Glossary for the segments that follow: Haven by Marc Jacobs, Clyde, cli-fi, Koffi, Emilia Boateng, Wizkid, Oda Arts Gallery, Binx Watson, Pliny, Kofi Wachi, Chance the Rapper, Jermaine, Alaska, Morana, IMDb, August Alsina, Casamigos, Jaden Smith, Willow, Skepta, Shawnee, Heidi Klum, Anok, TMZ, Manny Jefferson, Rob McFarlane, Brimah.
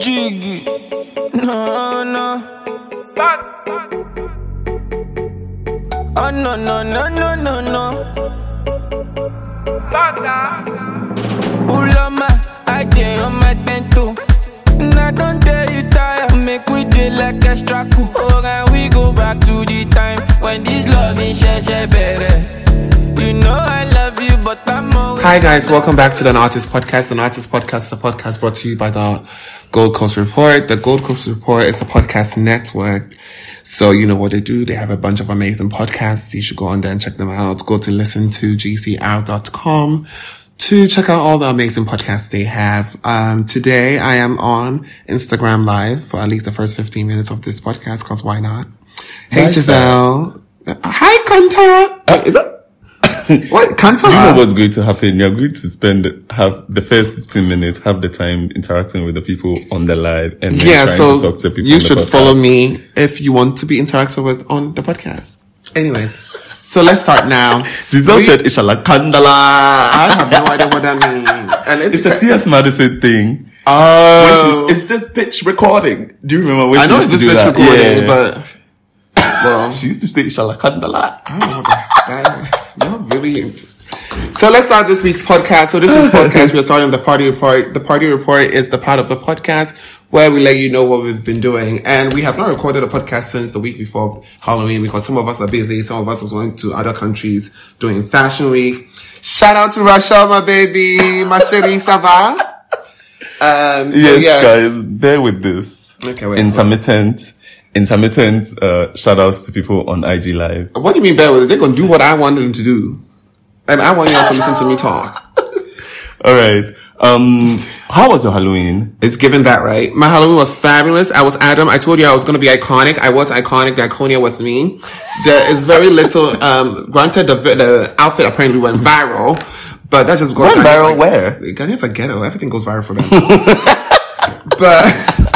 jiggy. No, no. Oh, no, no, no, no, no, no. Pull up my, I did on my tento. I don't tell you tired. Make we deal like extra cool. Oh, and we go back to the time when this love is better. You know I love you, but I'm always. Hi guys, welcome back to the An Artist Podcast. The An Artist Podcast is a podcast brought to you by the Gold Coast Report. The Gold Coast Report is a podcast network. So you know what they do. They have a bunch of amazing podcasts. You should go on there and check them out. Go to listentogcr.com to check out all the amazing podcasts they have. Today I am on Instagram Live for at least the first 15 minutes of this podcast, because why not? Hey, nice Giselle. Sir. Hi, Kanta. Is that? What? Can't you know what's going to happen? You're going to have the first 15 minutes, have the time interacting with the people on the live, and then trying to talk to people. You should follow me if you want to be interacted with on the podcast. Anyways, so let's start now. Giselle said Ishala Kandala. I have no idea what that means. And it's a T.S. Madison thing. Oh, is this bitch recording? Do you remember when she used to do that? I know it's this bitch recording, but well, she used to say Ishala Kandala. I don't know that. So let's start this week's podcast. So this week's podcast, we're starting the Party Report. The Party Report is the part of the podcast where we let you know what we've been doing. And we have not recorded a podcast since the week before Halloween, because some of us are busy. Some of us was going to other countries doing Fashion Week. Shout out to Russia, my baby. Ma chérie, ça va? Yes, guys, bear with this. Okay, wait. Intermittent shout outs to people on IG Live. What do you mean bear with it? They're going to do what I want them to do. And I want y'all to listen to me talk. All right. How was your Halloween? It's given that, right? My Halloween was fabulous. I was Adam. I told you I was going to be iconic. I was iconic. The iconia was me. There is very little, granted the outfit apparently went viral, but that's just because... Went viral where? Ghanaians are ghetto. Everything goes viral for them. But...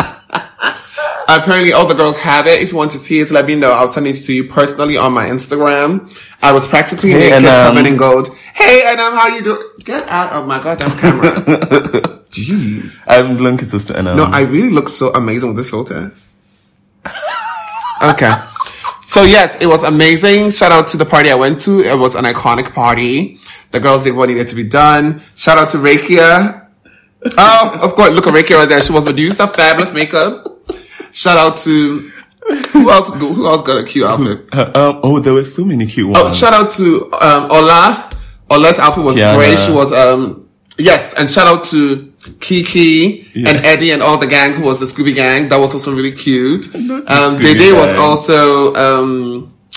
apparently all the girls have it. If you want to see it, let me know. I'll send it to you personally on my Instagram. I was practically naked, covered in gold. Hey, and how you doing? Get out of my goddamn camera. Jeez. I'm Blanky's sister, Anna. No, I really look so amazing with this filter. Okay. So yes, it was amazing. Shout out to the party I went to. It was an iconic party. The girls did what needed to be done. Shout out to Erykah. Oh, of course. Look at Erykah right there. She was Medusa. Fabulous makeup. Shout out to who else got a cute outfit? There were so many cute ones. Oh, shout out to Ola. Ola's outfit was great. She was and shout out to Kiki and Eddie and all the gang who was the Scooby gang. That was also really cute. Dede was also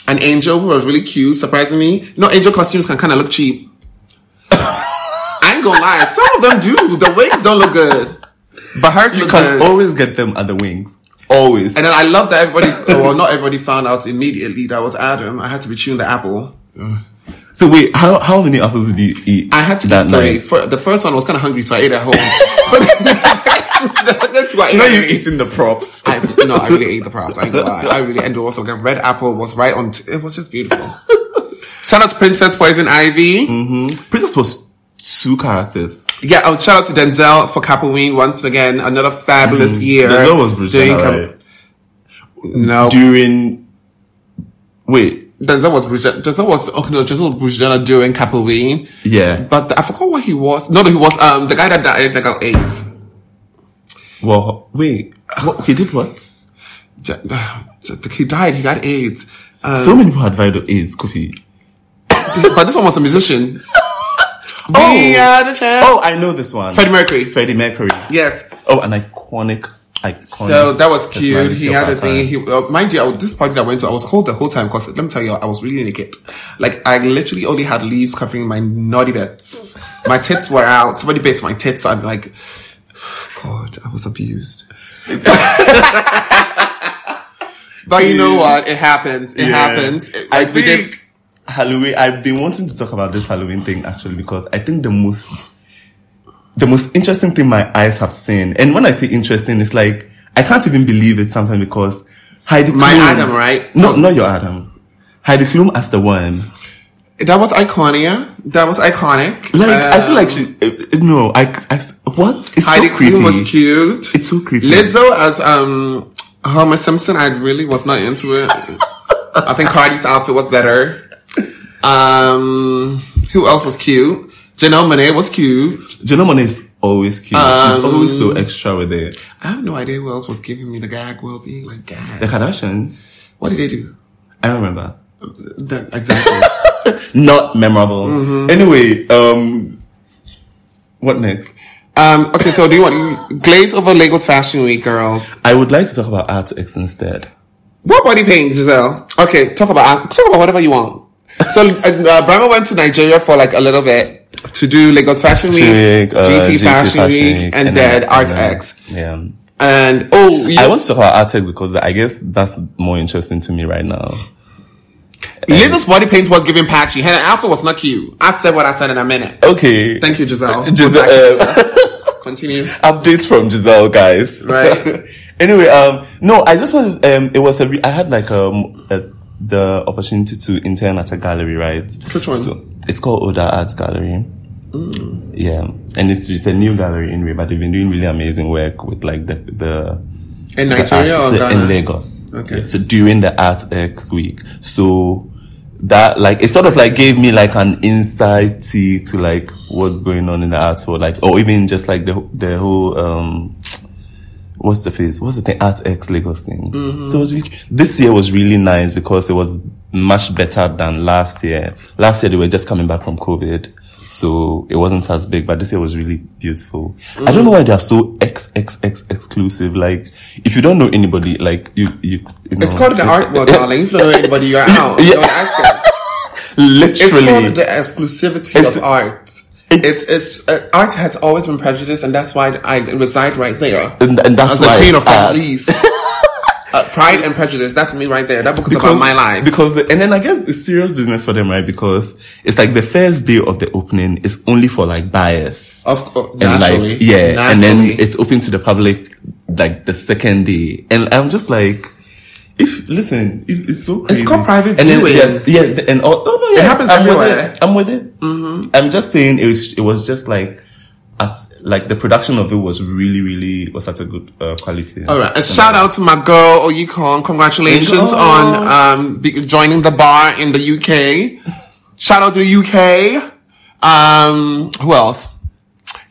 an angel who was really cute, surprisingly. You know, angel costumes can kinda look cheap. I ain't gonna lie, some of them do. The wings don't look good. But hers look good. You can always get them at the wings. Always. And then I love that everybody, not everybody found out immediately that I was Adam. I had to be chewing the apple. So wait, how many apples did you eat? I had to eat 3. The first one I was kind of hungry, so I ate at home. No, you're eating the props. I really ate the props. I really ended up with a red apple was right on. It was just beautiful. Shout out to Princess Poison Ivy. Mm-hmm. Princess was 2 characters. Yeah, shout out to Denzel for Capoeira once again. Another fabulous year. Denzel was Bruciana, right? No. Denzel was Bruciana. Denzel was Bruciana during Capoeira. Yeah. But I forgot what he was. No, he was the guy that died at 8. Well, wait. He did what? He died. He got AIDS. So many people had vital AIDS, Kofi. But this one was a musician. We are the champ. Oh, I know this one. Freddie Mercury. Yes. Oh, an iconic. So that was cute. He had a thing. Mind you, this party that I went to, I was cold the whole time because let me tell you, I was really naked. Like, I literally only had leaves covering my naughty bits. My tits were out. Somebody bit my tits. I'm like, God, I was abused. But you know what? It happens. It happens. Halloween, I've been wanting to talk about this Halloween thing actually, because I think the most interesting thing my eyes have seen, and when I say interesting, it's like I can't even believe it sometimes, because Heidi Klum, my Adam, right? No, not your Adam. Heidi Klum as the one. That was iconic. Like I feel like No, I what? It's so creepy. Queen was cute. It's so creepy. Lizzo as Homer Simpson, I really was not into it. I think Cardi's outfit was better. Who else was cute? Janelle Monáe was cute. Janelle Monáe is always cute. She's always so extra with it. I have no idea who else was giving me the gag worthy. Like gags. The Kardashians. What did they do? I don't remember. Exactly. Not memorable. Mm-hmm. Anyway, what next? Okay, so do you want glaze over Lagos Fashion Week, girls? I would like to talk about Art X instead. What body paint, Giselle? Okay, talk about whatever you want. So, Bravo went to Nigeria for like a little bit to do Lagos Fashion Week, GT Fashion Week, and then Art X. Yeah. And, I want to talk about Art X because I guess that's more interesting to me right now. Lizzo's body paint was giving patchy. Her outfit was not cute. I said what I said in a minute. Okay. Thank you, Giselle. Continue. Updates from Giselle, guys. Right. Anyway, no, I just wanted, it was I had like, the opportunity to intern at a gallery, right? Which one? So, it's called Oda Arts Gallery. Mm. Yeah. And it's just a new gallery anyway, but they've been doing really amazing work with like the in Nigeria or Ghana? In Lagos. Okay. Yeah, so during the Art X week. So that like, it sort of like gave me like an insight to like what's going on in the arts world, like, or even just like the whole, what's the thing? Art X Lagos thing. Mm-hmm. So it was really, this year was really nice because it was much better than last year. Last year they were just coming back from COVID. So it wasn't as big, but this year was really beautiful. Mm-hmm. I don't know why they are so XXX exclusive. Like, if you don't know anybody, like, you know, it's called the art world, darling. If you don't know anybody, you're out. You don't ask it. Literally. It's called the exclusivity of art. It's art has always been prejudiced, and that's why I reside right there. And that's why it's art. Pride and prejudice, that's me right there. That book is about my life. And then I guess it's serious business for them, right? Because it's like the first day of the opening is only for like buyers. Of course. Naturally. Like, yeah. Naturally. And then it's open to the public like the second day. And I'm just like, it's so crazy. It's called private viewing. It happens everywhere. I'm with it. Mm-hmm. I'm just saying it was just like, the production of it was really at a good quality. All right, shout out to my girl Oyikon. Congratulations on joining the bar in the UK. Shout out to the UK. Who else?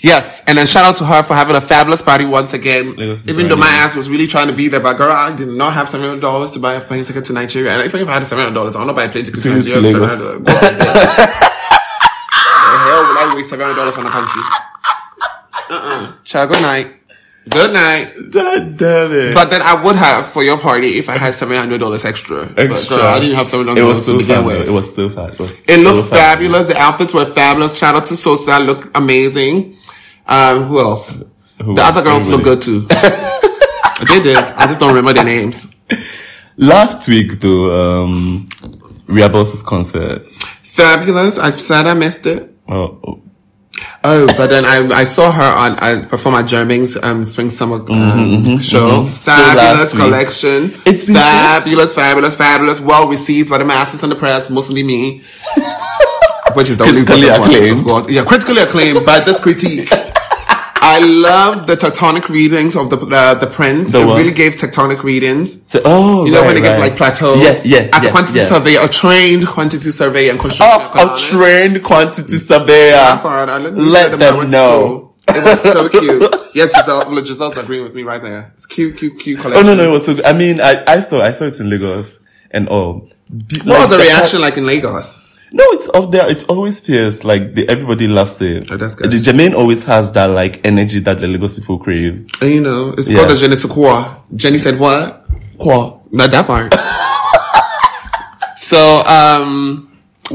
Yes, and then shout out to her for having a fabulous party once again. Even though my ass was really trying to be there, but girl, I did not have $700 to buy a plane ticket to Nigeria. And even if I had $700, I would not buy a plane ticket to Nigeria. The hell would I waste $700 on a country? Child, good night. God damn it. But then I would have for your party if I had $700 extra. But girl, I didn't have $700 to begin with. It was so fat. It looked fabulous. The outfits were fabulous. Shout out to Sosa, looked amazing. Who else? The other girls look good too. They did. I just don't remember their names. Last week though, Ria Bosch's concert. Fabulous. I'm sad I missed it. Oh, but then I saw her perform at Jermaine's Spring Summer show. Mm-hmm. Fabulous collection. It's been fabulous. Well received by the masses and the press, mostly me. Which is the only one, of course. Yeah, critically acclaimed by this critique. I love the tectonic readings of the prints. They really gave tectonic readings. So, when they give like plateaus. Yes. As a quantity surveyor, a trained quantity surveyor and construction economist. A trained quantity surveyor. Let them know. It was so cute. Yes, Giselle's agreeing with me right there. It's cute collection. Oh no, it was so good. I mean, I saw it in Lagos and all. What was the reaction like in Lagos? No, it's up there. It's always fierce. Like, everybody loves it. Oh, that's good. Jermaine always has that, like, energy that the Lagos people crave. And you know, it's called the je ne sais quoi. Jenny said what? Quoi? Not that part. So,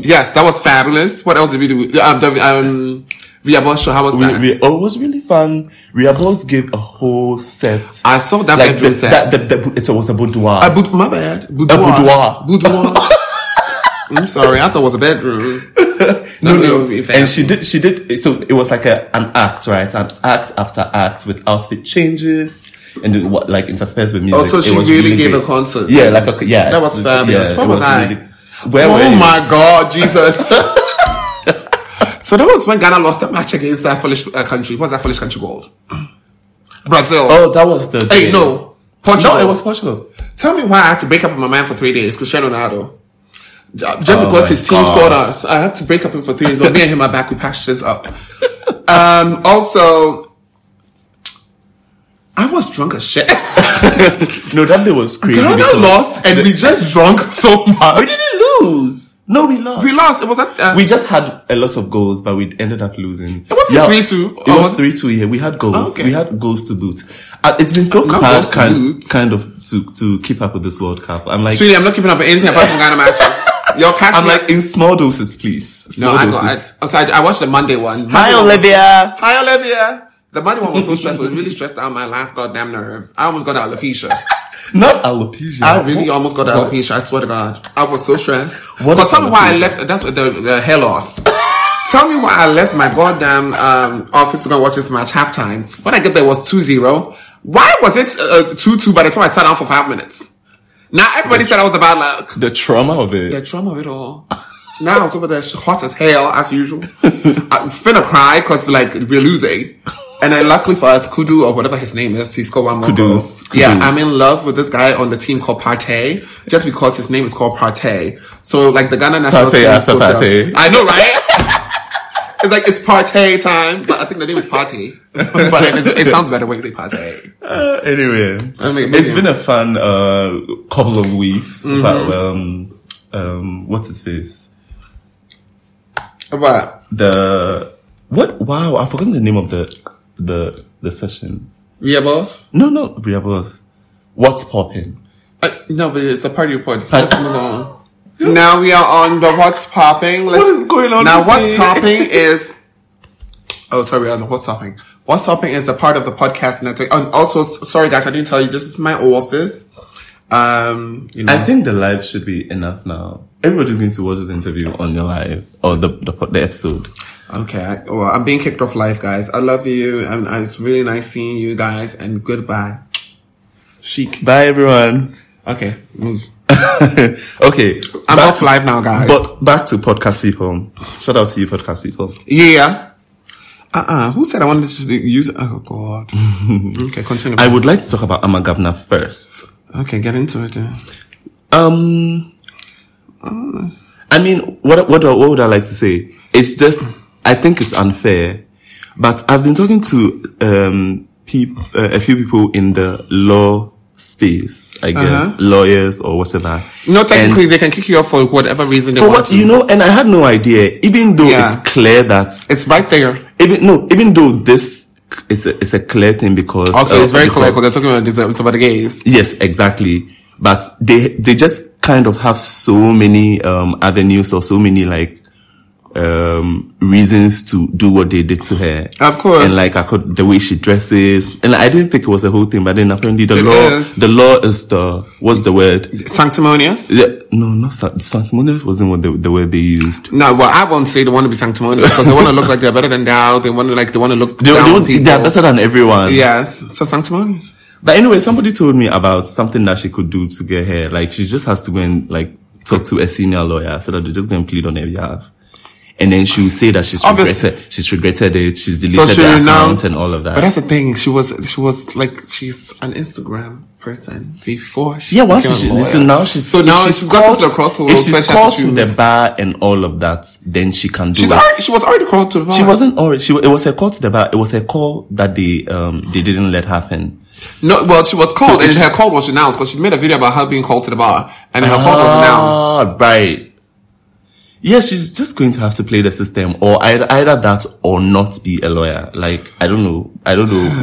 yes, that was fabulous. What else did we do? Ria Bosch show, how was that? It was really fun. Ria Bosch gave a whole set. I saw that like bedroom set. It was a boudoir. My bad. Boudoir. I'm sorry, I thought it was a bedroom. No. And she did, so it was like an act, right? An act after act with outfit changes and like interspersed with music. Oh, so she really gave great. A concert. Yeah, like yes. That was fabulous. What was I? Really, where were you? My God, Jesus. So that was when Ghana lost a match against that foolish country. What's that foolish country called? Brazil. Oh, that was the... Hey, no. Portugal. No, it was Portugal. Tell me why I had to break up with my man for 3 days. Cristiano Ronaldo. Just because his team scored us. I had to break up with him for 3 days. But me and him are back. We patched it up. Also, I was drunk as shit. No, that day was crazy. Ghana lost and we just drunk so much. We didn't lose. No, we lost. We lost. It was at, we just had a lot of goals, but we ended up losing. It wasn't 3-2. It was 3-2. Yeah, we had goals. Okay. We had goals to boot. It's been so hard, to keep up with this World Cup. I'm like, really, I'm not keeping up with anything apart from Ghana matches. Your catch. I'm like, in small doses, please. Small doses. I watched the Monday one. Hi, Olivia. The Monday one was so stressful. It really stressed out my last goddamn nerve. I almost got alopecia. Not alopecia. I really almost got alopecia. I swear to God, I was so stressed. But tell me why I left. That's the hell off. Tell me why I left my goddamn office to go watch this match halftime. When I get there, it was 2-0. Why was it 2-2 by the time I sat down for 5 minutes? Now everybody said I was about luck. The trauma of it. The trauma of it all. Now I was over there hot as hell as usual. I'm finna cry because like we're losing. And then luckily for us, Kudu, or whatever his name is, he scored one more goal. Yeah, I'm in love with this guy on the team called Partey, just because his name is called Partey. So, like, the Ghana national team... after Partey. I know, right? It's like, it's Partey time, but I think the name is Partey. But it sounds better when you say Partey. Anyway, it's been a fun couple of weeks about, what's his face? About the... What? Wow, I've forgotten the name of the session. Ria Bosch? No, Ria Bosch. What's popping? No, but it's a party report. Let's move on. Now we are on the what's popping. What is going on? Now what's popping is... Oh, sorry, I don't know what's popping. What's popping is a part of the podcast network. Also, sorry guys, I didn't tell you, this is my office. You know. I think the live should be enough now. Everybody's going to watch this interview on your live or the episode. Okay, well, I'm being kicked off live, guys. I love you, and it's really nice seeing you guys. And goodbye, chic. Bye, everyone. Okay, move. Okay, I'm off live now, guys. But back to podcast people. Shout out to you, podcast people. Yeah. Who said I wanted to use? Oh God. Okay, continue. I would like to talk about Amagavna first. Okay, get into it. I mean, what would I like to say? It's just, I think it's unfair, but I've been talking to a few people in the law space, I guess, lawyers or whatever. No, technically, and they can kick you off for whatever reason they want to. You know, and I had no idea, even though it's clear that it's right there. Even though this. It's a clear thing because... Also, it's very clear because they're talking about this, it's about the gays. Yes, exactly. But they just kind of have so many avenues or so many like reasons to do what they did to her. Of course. And like the way she dresses. And like, I didn't think it was the whole thing, but then apparently the law is the... What's the word? Sanctimonious? Yeah, sanctimonious wasn't what the word they used. No, well, I won't say they want to be sanctimonious because they want to look like they're better than thou. They want to look down on people. They're better than everyone. Yes. So sanctimonious. But anyway, somebody told me about something that she could do to get her. Like, she just has to go and like talk to a senior lawyer so that they're just going to plead on her behalf. And then she would say that she's regretted it, she's deleted the account and all of that. But that's the thing, she was like, she's an Instagram person before she she's got to the crossroads. If she's called to the bar and all of that, then she can do it. She was already called to the bar. She wasn't already, it was her call to the bar, it was her call that they didn't let happen. No, well, she was called and her call was announced because she made a video about her being called to the bar and her call was announced. Right. Yeah, she's just going to have to play the system or either that or not be a lawyer. Like, I don't know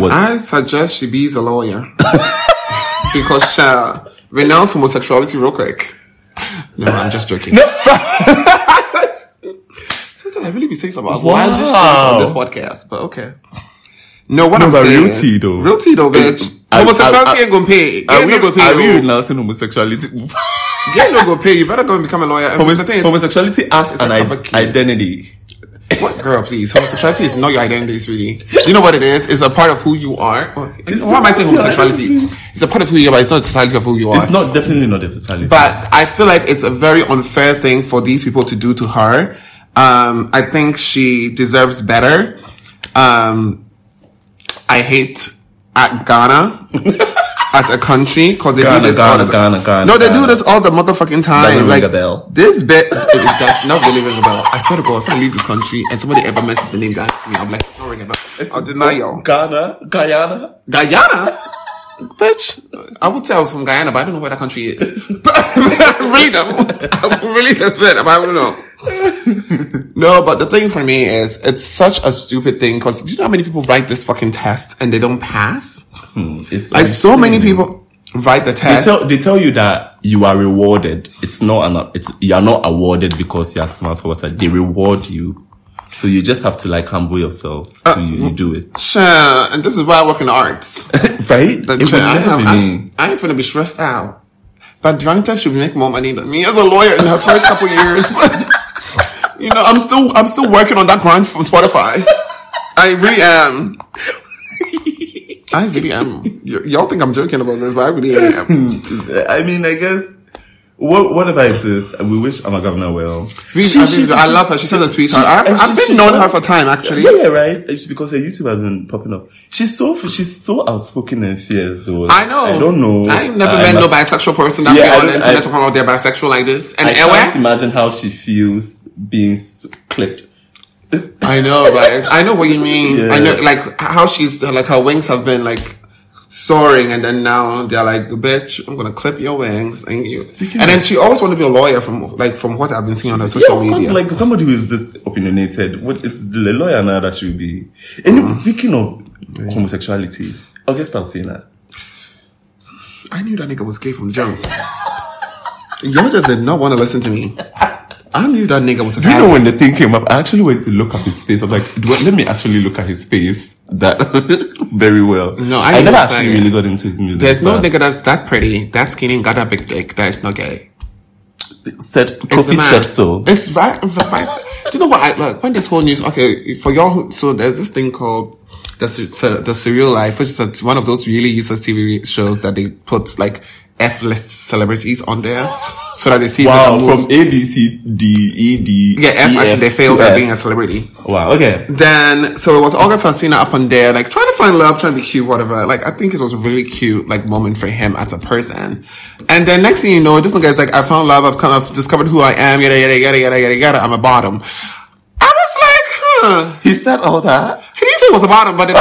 what... I suggest she be a lawyer. Because she renounced homosexuality real quick. No, I'm just joking. No. Sometimes I really be saying something about wild things on this podcast, but okay. No, what I'm saying real tea though. Real tea though, bitch. Homosexuality ain't gonna pay. Are we renouncing homosexuality? You're not gonna pay. You better go and become a lawyer. Homosexuality as an identity. What, girl? Please, homosexuality is not your identity. It's really, you know what it is. It's a part of who you are. Why am I saying homosexuality? It's a part of who you are, but it's not the totality of who you are. It's not definitely not the totality. But I feel like it's a very unfair thing for these people to do to her. I think she deserves better. I hate at Ghana as a country because they do this Ghana. Do this all the motherfucking time. Doesn't ring a bell. This bit does not really ring a bell. I swear to God, if I leave this country and somebody ever mentions the name Ghana to me, I'm like, it's not ringing a bell. I'll deny y'all. Ghana, Guyana. Bitch, I would say I was from Guyana, but I don't know where that country is. Read them. I would really just read them. I don't know. No, but the thing for me is, it's such a stupid thing because do you know how many people write this fucking test and they don't pass? It's like insane. So many people write the test. They tell you that you are rewarded. It's not you are not awarded because you are smart or whatever. They reward you. So you just have to humble yourself. So you do it. Sure. And this is why I work in the arts. Right? I ain't finna be stressed out. But Dranta should make more money than me as a lawyer in her first couple years. You know, I'm still working on that grant from Spotify. I really am. I really am. Y'all think I'm joking about this, but I really am. I mean, I guess. What advice is? We wish our governor well. I love her. She says a speech. I've known her for time, actually. Yeah, right. It's because her YouTube has been popping up. She's so outspoken and fierce, though. I know. I don't know. I've never met no bisexual person that be on the internet talking about they're bisexual like this. And I can't imagine how she feels being clipped. I know, right? I know what you mean. Yeah. I know, how she's her wings have been soaring, and then now they're like, bitch, I'm gonna clip your wings. And then she always wanted to be a lawyer from what I've been seeing on her social media. Like somebody who is this opinionated, what is the lawyer now that she will be? And speaking of homosexuality, August Alsina. I knew that nigga was gay from jump. Y'all just did not want to listen to me. I knew that nigga was a fan. You know, when the thing came up, I actually went to look up his face. I'm like, let me actually look at his face that very well. No, I never actually really got into his music. There's no nigga that's that pretty, that skinny, and got that big dick that is not gay. Kofi said so. It's right. Do you know what? When this whole news, okay, for y'all, so there's this thing called The Surreal Life, which is one of those really useless TV shows that they put F-list celebrities on there so that they see from A, B, C, D, E, D. Yeah, F, E, as if they failed at being a celebrity. Wow, okay. Then, so it was August Alsina up on there, trying to find love, trying to be cute, whatever. I think it was a really cute, moment for him as a person. And then next thing you know, this guy's I found love, I've discovered who I am, yada, yada, yada, yada, yada, yada, I'm a bottom. I was huh. He said all that? He didn't say he was a bottom, but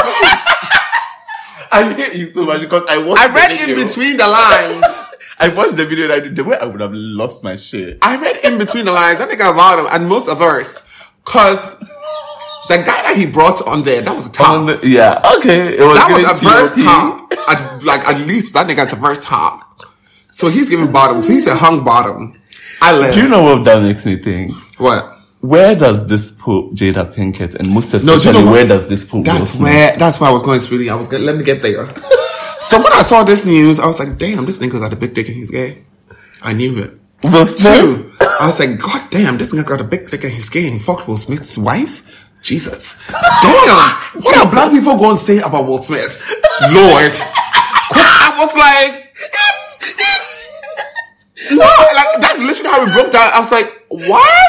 I hate you so much because I read in between the lines. I watched the video and I did the way I would have lost my shit. I read in between the lines. I think I bought him and most averse. Cause the guy that he brought on there, that was a top. It was that was a verse top. At least that nigga's a verse top. So he's giving bottom. So he's a hung bottom. I left. Do you know what that makes me think? What? Where does this put Jada Pinkett, and most especially, where does this put Will Smith? That's where I was going, sweetie. Let me get there. So when I saw this news, I was like, damn, this nigga got a big dick and he's gay. I knew it. Will Smith? I was like, god damn, this nigga got a big dick and he's gay and he fucked Will Smith's wife? Jesus. Damn. What are black people going to say about Will Smith? Lord. I was like... No, that's literally how we broke down. I was like, what?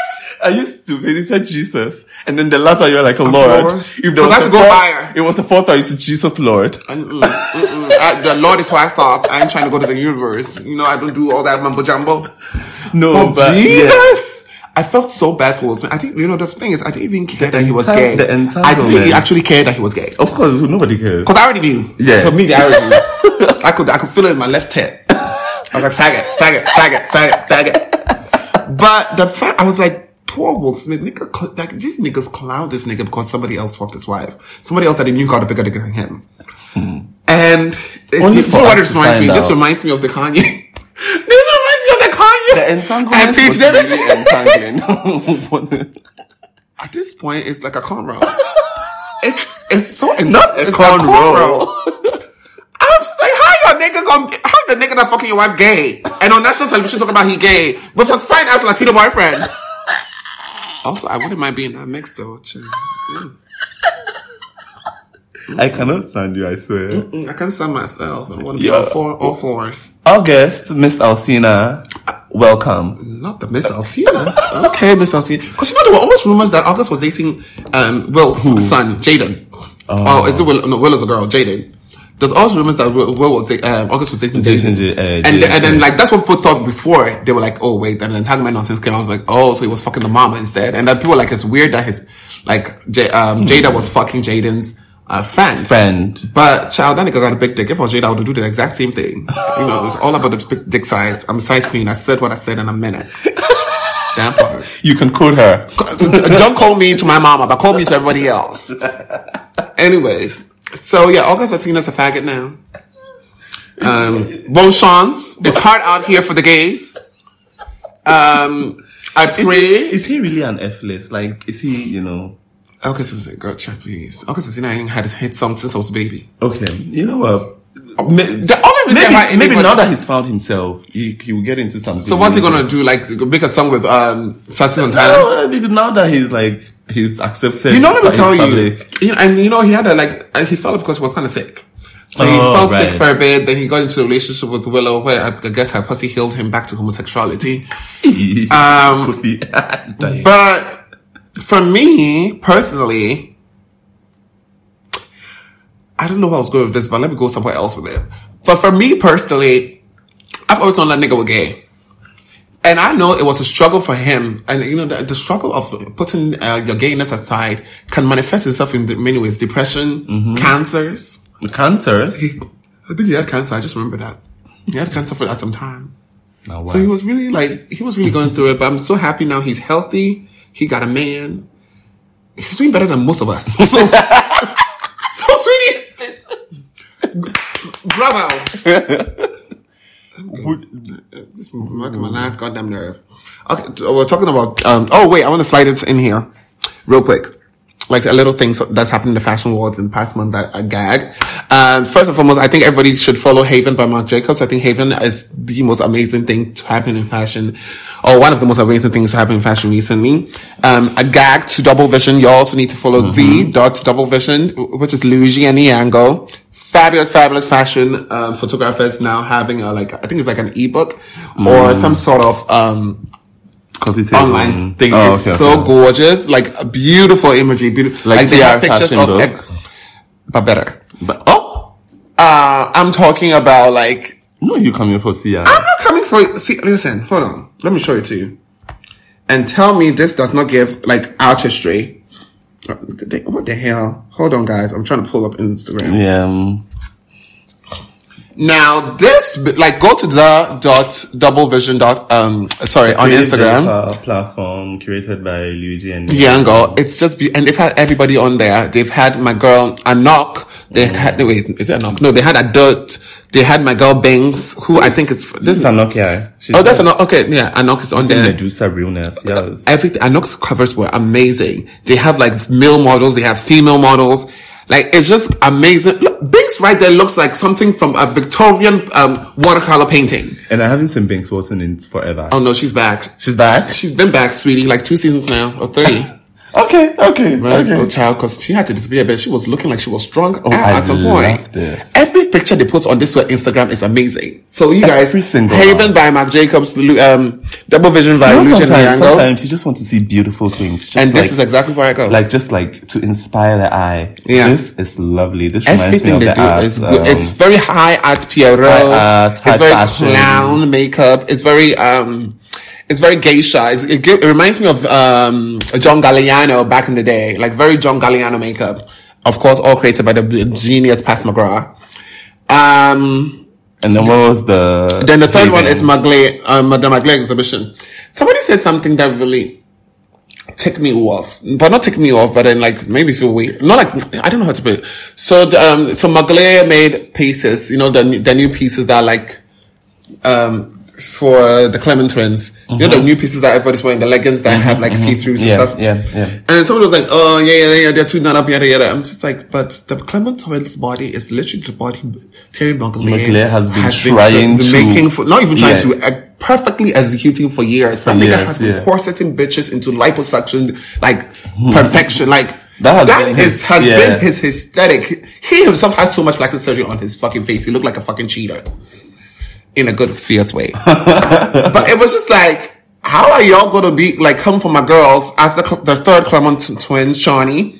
Are you stupid? He said Jesus. And then the last one, you were like, Lord. If there was to go higher. It was the fourth time you said Jesus, Lord. The Lord is where I stopped. I ain't trying to go to the universe. You know, I don't do all that mumbo jumbo. No, but Jesus! Yeah. I felt so bad for Will Smith. I think, the thing is, I didn't even care that he was gay. I didn't really actually care that he was gay. Of course, nobody cares. Because I already knew. Yeah. So me, I already knew. I could feel it in my left hip. I was like, faggot. But the fact, I was like, poor Will Smith, nigga, these niggas clown this nigga because somebody else fucked his wife. Somebody else that they knew got a bigger nigga than him. And this reminds me of the Kanye. The entanglement was really entangling. At this point, it's like a cornrow. It's so entangling. Not a cornrow. I'm just like, how the nigga that fucking your wife gay? And on national television talking about he gay with a fine ass Latino boyfriend. Also, I wouldn't mind being that mixed though. I cannot stand you, I swear. I can't stand myself. I want to be all fours. August, Miss Alsina. welcome. Not the Miss Alsina. Okay, Miss Alsina. Because you know, there were almost rumors that August was dating Will's son, Jaden. Oh, is it Will? No, Will is a girl, Jaden. There's always rumors that Will was August was dating Jason, and then like that's what people thought before. They were like, oh wait, and then entanglement nonsense came. I was like, oh, so he was fucking the mama instead. And then people were like, it's weird that his like Jada was fucking Jaden's friend. But child, that nigga got a big dick. If I was Jada, I would do the exact same thing. You know, it's all about the big dick size. I'm a size queen. I said what I said, and I meant it. Damn part. You can quote her. Don't call me to my mama, but call me to everybody else. Anyways. So yeah, August has seen us a faggot now. Bonchance. It's hard out here for the gays. I pray. Is he really an F-list? Like, is he, you know? August is a girl chap, please. August has seen I ain't had his hit song since I was a baby. Okay. You know what? Maybe now that he's found himself, he will get into something. So what's he gonna do? Like, make a song with Saturday and Tyler? Now that he's like, he's accepted. You know what I'm telling you? And you know, he had a like, he fell because he was kind of sick. So he felt sick for a bit, then he got into a relationship with Willow, where I guess her pussy healed him back to homosexuality. But for me, personally, I don't know where I was going with this, but let me go somewhere else with it. But for me personally, I've always known that nigga was gay. And I know it was a struggle for him. And, you know, the struggle of putting your gayness aside can manifest itself in many ways. Depression, cancers. Cancers? I think he had cancer. I just remember that. He had cancer for at some time. Oh, wow. So he was really going through it. But I'm so happy now he's healthy. He got a man. He's doing better than most of us. So, sweetie. Bravo! This working my last goddamn nerve. Okay, we're talking about. I want to slide it in here, real quick, like a little thing that's happened in the fashion world in the past month that I gagged. First and foremost, I think everybody should follow Haven by Marc Jacobs. I think Haven is the most amazing thing to happen in fashion, or one of the most amazing things to happen in fashion recently. A gag to Double Vision. You also need to follow the Double Vision, which is Luigi and Iango. Fabulous fashion photographers now having I think it's an ebook or some sort of online thing. Oh, it's so gorgeous, beautiful imagery, beautiful like they have pictures of but better. But I'm talking about no, you coming for CR? I'm not coming for. See, listen, hold on, let me show it to you, and tell me this does not give artistry. What the hell? Hold on, guys. I'm trying to pull up Instagram. Yeah. Now this, go to on Instagram platform curated by Luigi and Yango. It's just and they've had everybody on there. They've had my girl Anok. They had is it Anok? No, they had Adult. They had my girl Binx, who I think is... This is Anok, yeah. That's Anok. Okay, yeah, Anok is on there. Medusa realness, yes. Everything. Anok's covers were amazing. They have, male models. They have female models. It's just amazing. Look, Binx right there looks like something from a Victorian watercolor painting. And I haven't seen Binx Watson in forever. Oh, no, she's back. She's back? She's been back, sweetie. 2 seasons now, or 3. Okay. Right, okay. Child, because she had to disappear, but she was looking like she was strong at some point. This. Every picture they put on this Instagram is amazing. So you guys, Haven by Marc Jacobs, Double Vision by Lucian Diango. Sometimes you just want to see beautiful things. Just this is exactly where I go. To inspire the eye. Yeah. This is lovely. This reminds me of the art. It's very high art Pierrot. It's very fashion. Clown makeup. It's very... It's very geisha. It reminds me of John Galliano back in the day. Very John Galliano makeup. Of course, all created by the genius Pat McGrath. And then what was the... Then the third one is Mugler, the Mugler exhibition. Somebody said something that really ticked me off. But not ticked me off, but then made me feel weird. I don't know how to put it. So, so Mugler made pieces, you know, the new pieces that are for the Clement twins. You know, the new pieces that everybody's wearing, the leggings that have see-throughs and stuff. Yeah. And someone was like, oh, yeah, they're too done up, yada. I'm just but the Clement twins' body is literally the body Thierry Mugler has been perfectly executing for years. That nigga has been corseting bitches into liposuction, perfection, That has been his aesthetic. He himself had so much plastic surgery on his fucking face. He looked like a fucking cheater. in a good, serious way. But it was just like, how are y'all going to be, like, come for my girls as the third Clement twin, Shawnee,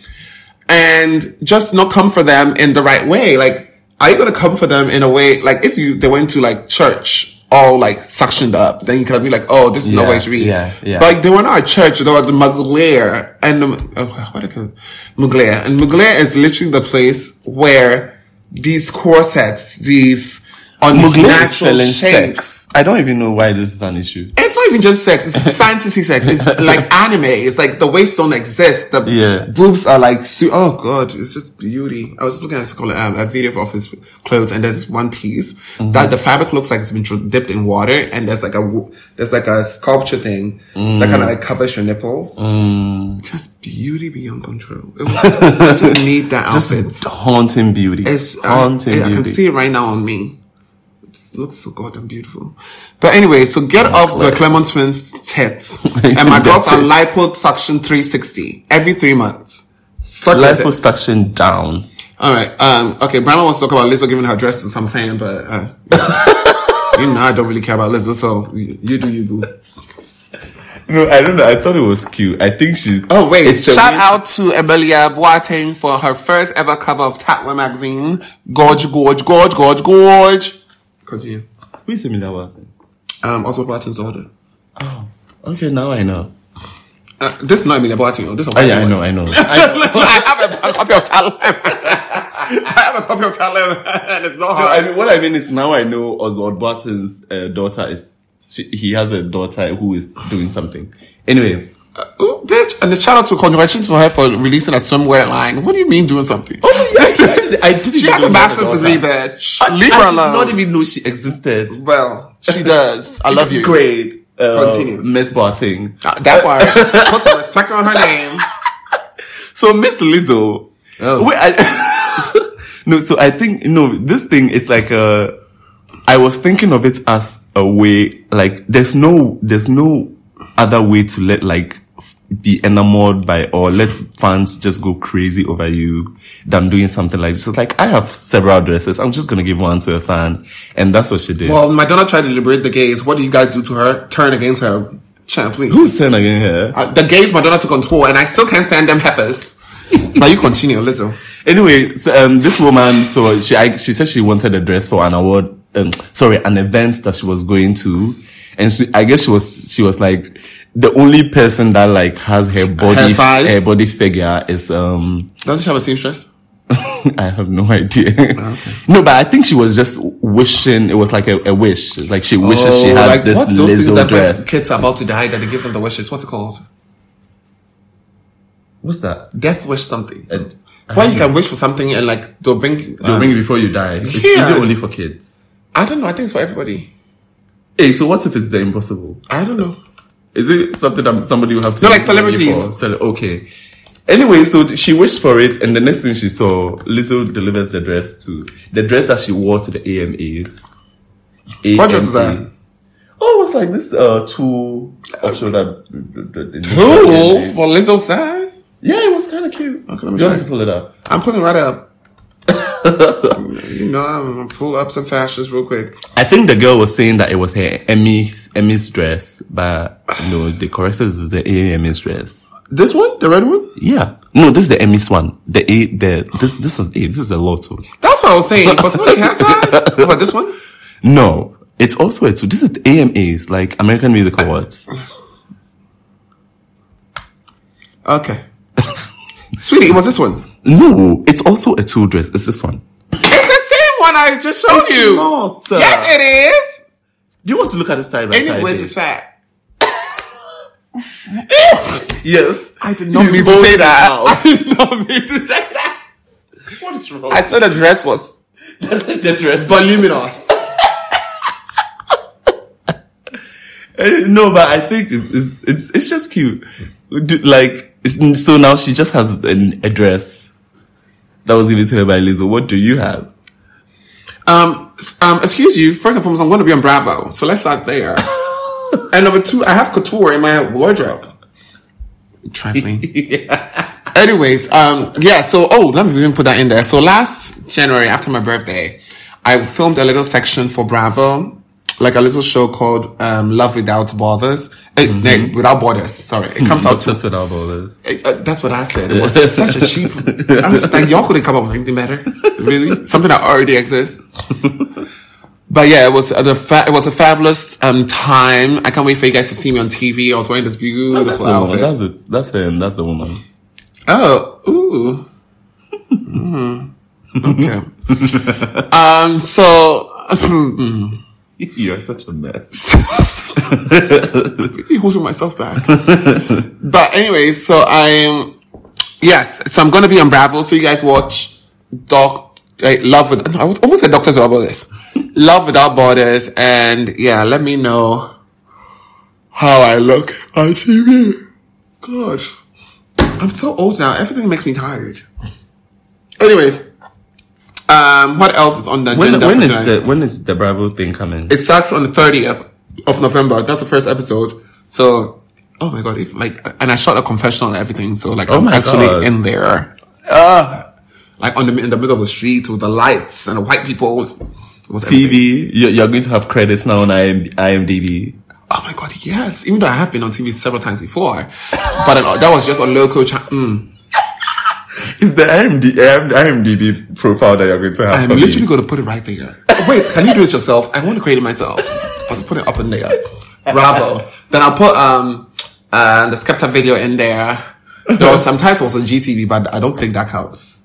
and just not come for them in the right way? Like, are you going to come for them in a way, like, if you they went to, like, church, all, like, suctioned up, then you could be like, oh, this is no way it should be. Yeah, yeah. But, like, they were not at church, they were at the Mugler, and Mugler. And Mugler is literally the place where these corsets, these unnatural sex. I don't even know why this is an issue. It's not even just sex, it's fantasy sex. It's like anime. It's like the waist don't exist. The boobs are like, oh god, it's just beauty. I was just looking at a video for office clothes, and there's this one piece that the fabric looks like it's been dipped in water, and there's like a sculpture thing that kind of like covers your nipples. Just beauty beyond control. I just need that outfit. Just haunting beauty. It's haunting beauty. I can see it right now on me. Looks so goddamn beautiful. But anyway, so get off the Clement twins' tits. And my girls are liposuction 360 every 3 months. Suck liposuction down. All right. Okay. Brimah wants to talk about Lizzo giving her dress to something, but you know I don't really care about Lizzo, so you do you, boo. No, I don't know. I thought it was cute. I think she's... Oh, wait. Shout out to Emilia Boateng for her first ever cover of Tatler magazine. Gorge. Continue. Who is Emilia Boateng? Oswald Boateng's daughter. Oh, okay. Now I know. This is not Emilia Boateng. This is a I know. I have a copy of Tatler. And it's not her. No, I mean, what I mean is now I know Oswald Boateng's daughter is. He has a daughter who is doing something. Anyway. Oh, bitch. And a shout out to congratulations to her for releasing a swimwear line. What do you mean doing something? Oh, yeah. I didn't. She has a master's degree, bitch. Leave her alone. I did not even know she existed. Well, she does. I love you. Great. Continue. Miss Barting. That part. Put some respect on her name. So, Miss Lizzo. Oh. Wait, this thing is like a... I was thinking of it as a way, like, there's no other way to let, like, be enamored by or let fans just go crazy over you than doing something like this. It's like, I have several dresses. I'm just going to give one to a fan. And that's what she did. Well, Madonna tried to liberate the gays. What do you guys do to her? Turn against her. Champlain. Who's turn against her? The gays Madonna took on tour, and I still can't stand them heifers. Now you continue, Lizzo. Anyway, so, this woman, so she said she wanted a dress for an award. An event that she was going to. And she was like, the only person that like has her body figure is, Doesn't she have a seamstress? I have no idea. Okay. No, but I think she was just wishing, it was like a wish. Like she wishes she had like, this Lizzo dress. When kids are about to die that they give them the wishes. What's it called? What's that? Death wish something. You can wish for something and like, they'll bring it before you die. Yeah. It's usually only for kids. I don't know. I think it's for everybody. Hey, so what if it's the impossible? I don't know. Is it something that somebody will have to... No, like celebrities. Okay. Anyway, so she wished for it, and the next thing she saw, Lizzo delivers the dress to... The dress that she wore to the AMAs. What dress is that? Oh, it was like this tulle off-shoulder... Tulle for Lizzo's size? Yeah, it was kind of cute. Okay, let me just pull it up. I'm pulling it right up. You know, I'm gonna pull up some fashions real quick. I think the girl was saying that it was her Emmy's dress, but no, the correct is the Emmy's dress. This one, the red one. Yeah, no, this is the Emmy's one. This is a lotto. That's what I was saying. For somebody her size, about this one. No, it's also a two. This is the AMAs, like American Music Awards. Okay, sweetie, it was this one. No, it's also a tulle dress. It's this one. It's the same one I just showed you. Not. Yes, it is. Do you want to look at the side by side? Anyways, it's fat. Yes. I did not mean to say that. What is wrong? I said the dress was... the dress. Voluminous. No, but I think it's just cute. Like, so now she just has a dress that was given to her by Lizzo. What do you have? Excuse you. First and foremost, I'm going to be on Bravo, so let's start there. And number two, I have couture in my wardrobe. Trifling. Yeah. Anyways, let me even put that in there. So last January, after my birthday, I filmed a little section for Bravo. like a little show called Love Without Borders. It comes out to... Without Borders. That's what I said. It was such a cheap... I was just like, y'all couldn't come up with anything better. Really? Something that already exists. But yeah, it was a fabulous time. I can't wait for you guys to see me on TV. I was wearing this beautiful outfit. That's him. That's the woman. Oh, ooh. Mm. Okay. So... You're such a mess. I'm holding myself back. But anyway, so I'm going to be on Bravo. So you guys watch Love Without Borders. And yeah, let me know how I look on TV. God, I'm so old now. Everything makes me tired. Anyways. What else is on the agenda? When is the Bravo thing coming? It starts on the 30th of November. That's the first episode. So, oh my God, and I shot a confessional and everything. So I'm actually in there. In the middle of the street with the lights and the white people. With TV. You're going to have credits now on IMDb. Oh my God, yes. Even though I have been on TV several times before. but that was just on local channel. It's the IMDb profile that you're going to have. I'm literally going to put it right there. Wait, can you do it yourself? I want to create it myself. I'll just put it up in there. Bravo. Then I'll put the Skepta video in there. No, sometimes it was on GTV, but I don't think that counts.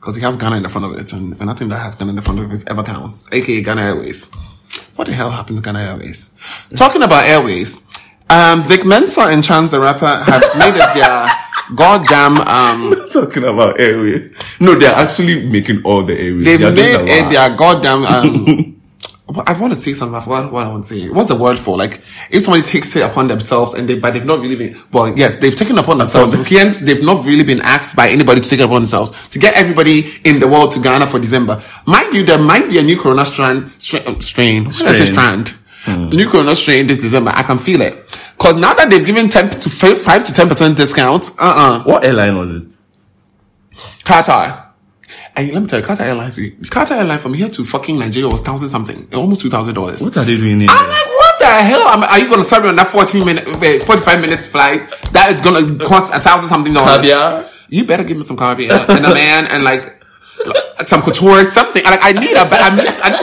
Because it has Ghana in the front of it. And nothing that has Ghana in the front of it ever counts. AKA Ghana Airways. What the hell happens to Ghana Airways? Talking about Airways, Vic Mensa and Chance the Rapper have made it their... goddamn, talking about Airways. No, they're actually making all the Airways. They've made it their goddamn, I want to say something. I forgot what I want to say. What's the word for? Like, if somebody takes it upon themselves but they've not really been, well, yes, they've taken it upon themselves. Clients, they've not really been asked by anybody to take it upon themselves. To get everybody in the world to Ghana for December. Mind you, there might be a new corona strand. The new corona strain this December. I can feel it. Because now that they've given 5 to 10% discount, What airline was it? Qatar. And let me tell you, Qatar Airlines from here to fucking Nigeria was $1,000 something. Almost $2,000. What are they doing in there? Like, what the hell? Are you going to serve me on that 45 minutes flight? That is going to cost $1,000 something. Caviar? You better give me some caviar. And a man and some couture, something. I need to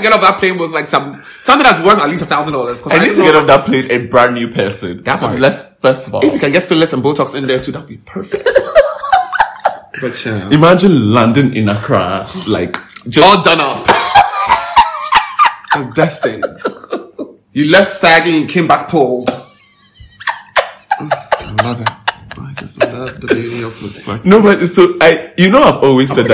get off that plane with something that's worth at least $1,000. I need to get off that plane a brand new person. That part. First of all, if you can get fillers and Botox in there too, that'd be perfect. But yeah, imagine landing in Accra, just all done up. Fantastic. You left sagging, you came back pulled. I love it. I've always said that. I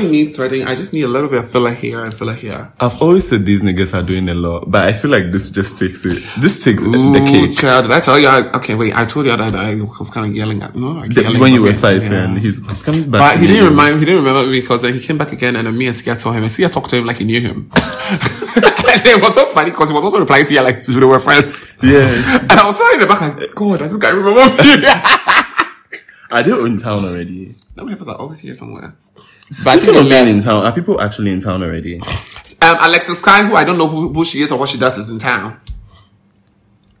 don't need threading. I just need a little bit of filler here and filler here. I've always said these niggas are doing a lot, but I feel like this just takes it. This takes the cake. Child, did I tell you? I told you that I was kind of yelling at. No, like yelling when you were fighting. Yeah. He's coming back. But he didn't remember me because he came back again, and me and Sia saw him, and Sia talked to him like he knew him. And it was so funny because he was also replying to Sia like they were friends. Yeah. And I was sitting in the back like, God, I just can't remember me. Are they in town already? None of us are always here somewhere. Speaking of men in town, are people actually in town already? Alexis Kai, who I don't know who she is or what she does, is in town.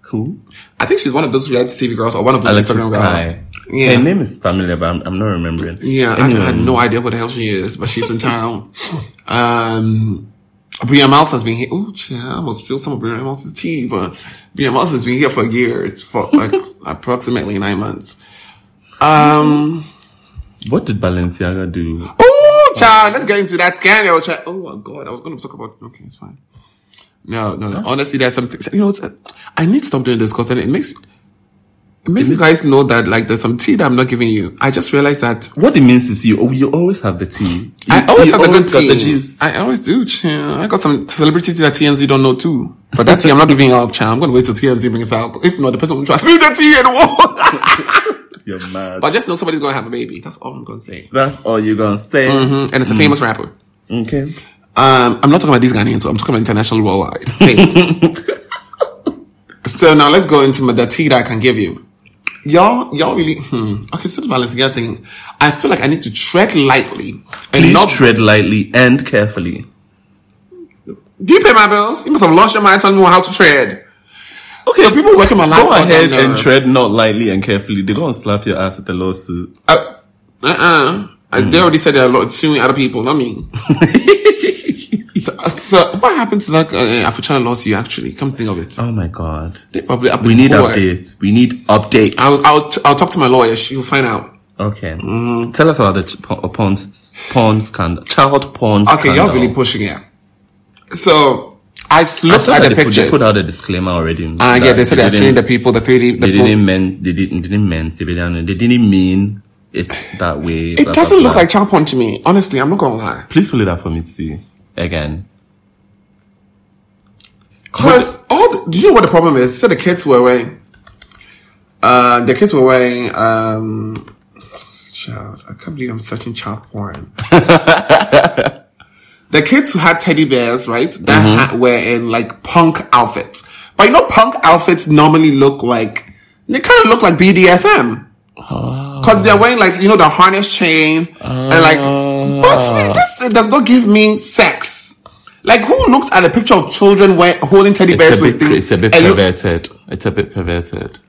Who? I think she's one of those reality TV girls or one of those Instagram girls. Yeah. Her name is familiar, but I'm not remembering. Yeah, anyway. I had no idea who the hell she is, but she's in town. Bria Malta's been here. Oh, I almost spilled some of Bria Malta's tea, but Bria Malta's been here for years, for approximately 9 months. What did Balenciaga do? Oh, child, let's get into that scandal. Oh my God, I was going to talk about. Okay, it's fine. No. Honestly, there's something. You know, I need to stop doing this because it makes you guys know that there's some tea that I'm not giving you. I just realized that what it means is you always have the tea. I always have the good tea. The juice. I always do, child. I got some celebrity tea that TMZ don't know too. But that tea I'm not giving up, child. I'm going to wait till TMZ brings out. If not, the person will try to spill the tea and walk. You're mad. But just know somebody's going to have a baby. That's all I'm going to say. That's all you're going to say. Mm-hmm. And it's a famous rapper. Okay. I'm not talking about these Ghanaians, so I'm talking about international, worldwide. Famous. So now let's go into the tea that I can give you. Y'all really... Okay, so the Balenciaga thing. I feel like I need to tread lightly. Please tread lightly and carefully. Do you pay my bills? You must have lost your mind telling me how to tread. Okay, so people working my life. Go ahead and tread not lightly and carefully. They're going to slap your ass at the lawsuit. They already said they're suing other people, not me. So what happened to that African lawsuit, actually? Come think of it. Oh, my God. They probably up. We need updates. I'll talk to my lawyer. She'll find out. Okay. Tell us about the porn scandal. Child porn scandal. Okay, you're really pushing it. So, I've looked at the pictures. They put out a disclaimer already. Yeah, they said they're suing the people, the 3D... They didn't mean it's that way. It doesn't look like child porn to me. Honestly, I'm not going to lie. Please pull it up for me to see. Again. Because do you know what the problem is? So the kids were wearing... Child. I can't believe I'm searching child porn. The kids who had teddy bears, right? That were in like punk outfits. But you know, punk outfits normally look like, they kind of look like BDSM. Oh. Cause they're wearing like, you know, the harness chain. Oh. And like, but this does not give me sex. Like, who looks at a picture of children holding teddy bears with things? It's a bit perverted.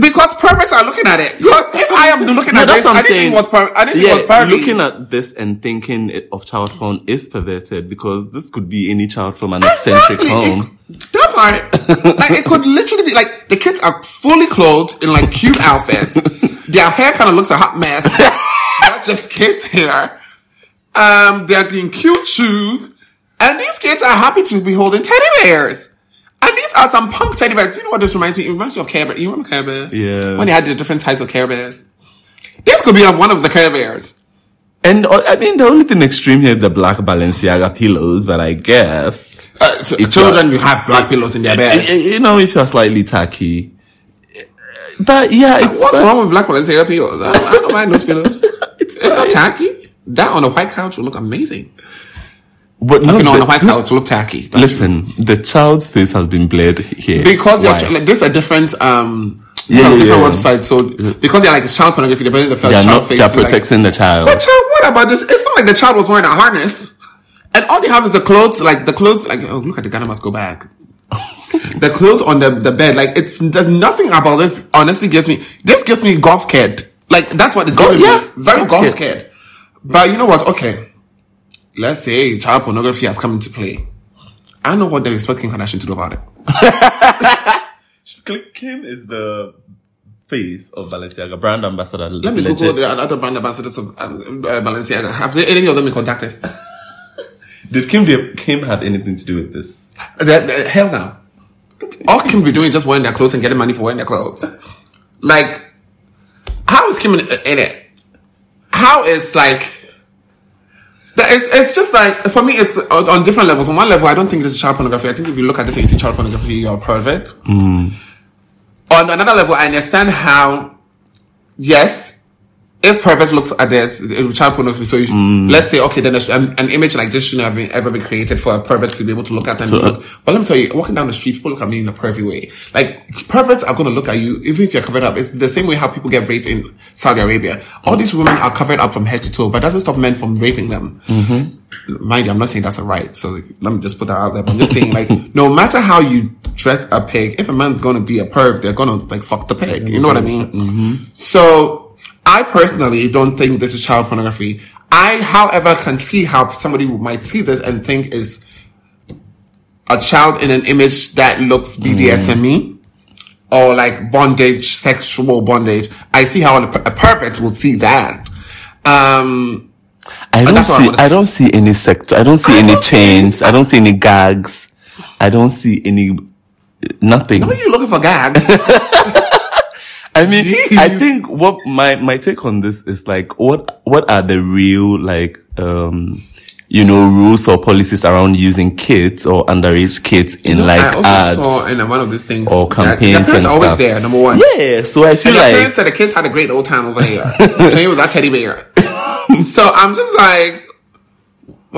Because perverts are looking at it. Because if I am looking at this, I didn't think it was perverted. Looking at this and thinking of child porn is perverted because this could be any child from an eccentric home. That part, like it could literally be like the kids are fully clothed in like cute outfits. Their hair kind of looks a hot mess. That's just kids' hair. They're in cute shoes, and these kids are happy to be holding teddy bears. And these are some punk teddy bears. You know what this reminds me? It reminds me of Care Bears. You remember Care Bears? Yeah. When they had the different types of Care Bears. This could be one of the Care Bears. And I mean, the only thing extreme here is the black Balenciaga pillows, but I guess... children, you have black pillows in their beds. You know, if you're slightly tacky. But yeah, it's... What's wrong with black Balenciaga pillows? I don't mind those pillows. It's not tacky. That on a white couch will look amazing. But no, on the white couch look tacky. Listen, the child's face has been blurred here. Because these are different, websites. So because they're like it's child pornography, they're the child's face. They're protecting the child. But child, what about this? It's not like the child was wearing a harness, and all they have is the clothes. Like, oh, look at the Ghana must go back. The clothes on the bed, like there's nothing about this. Honestly, gives me golf kid. Like that's what it's giving me. Very golf kid. But you know what? Okay. Let's say child pornography has come into play. I know what they expect Kim Kardashian to do about it. Kim is the face of Balenciaga, brand ambassador. Let me Google the other brand ambassadors of Balenciaga. Have any of them been contacted? Did Kim have anything to do with this? Hell no. All Kim be doing is just wearing their clothes and getting money for wearing their clothes. Like, how is Kim in it? How is like... It's just like, for me, it's on different levels. On one level, I don't think this is child pornography. I think if you look at this and you see child pornography, you're a pervert. Mm. On another level, I understand how, yes, if pervert looks at this, it's child pornography. So you should, let's say, okay, then an image like this shouldn't have ever been created for a pervert to be able to look at. But let me tell you, walking down the street, people look at me in a pervy way. Like, perverts are going to look at you, even if you're covered up. It's the same way how people get raped in Saudi Arabia. All these women are covered up from head to toe, but it doesn't stop men from raping them. Mm-hmm. Mind you, I'm not saying that's a right. So let me just put that out there. But I'm just saying, like, no matter how you dress a pig, if a man's going to be a perv, they're going to, like, fuck the pig. You know what I mean? Mm-hmm. So... I personally don't think this is child pornography. I, however, can see how somebody might see this and think is a child in an image that looks BDSM-y or like bondage, sexual bondage. I see how a pervert will see that. I don't see any sector. I don't see any chains. I don't see any gags. I don't see any nothing. Why are you looking for gags? I mean, jeez. I think what my take on this is like, what are the real, like, rules or policies around using kids or underage kids in ads? I also saw in one of these things or campaigns and stuff. Their parents are always there, number one. Yeah, so I feel like... parents said the kids had a great old time over here. It was that teddy bear. So I'm just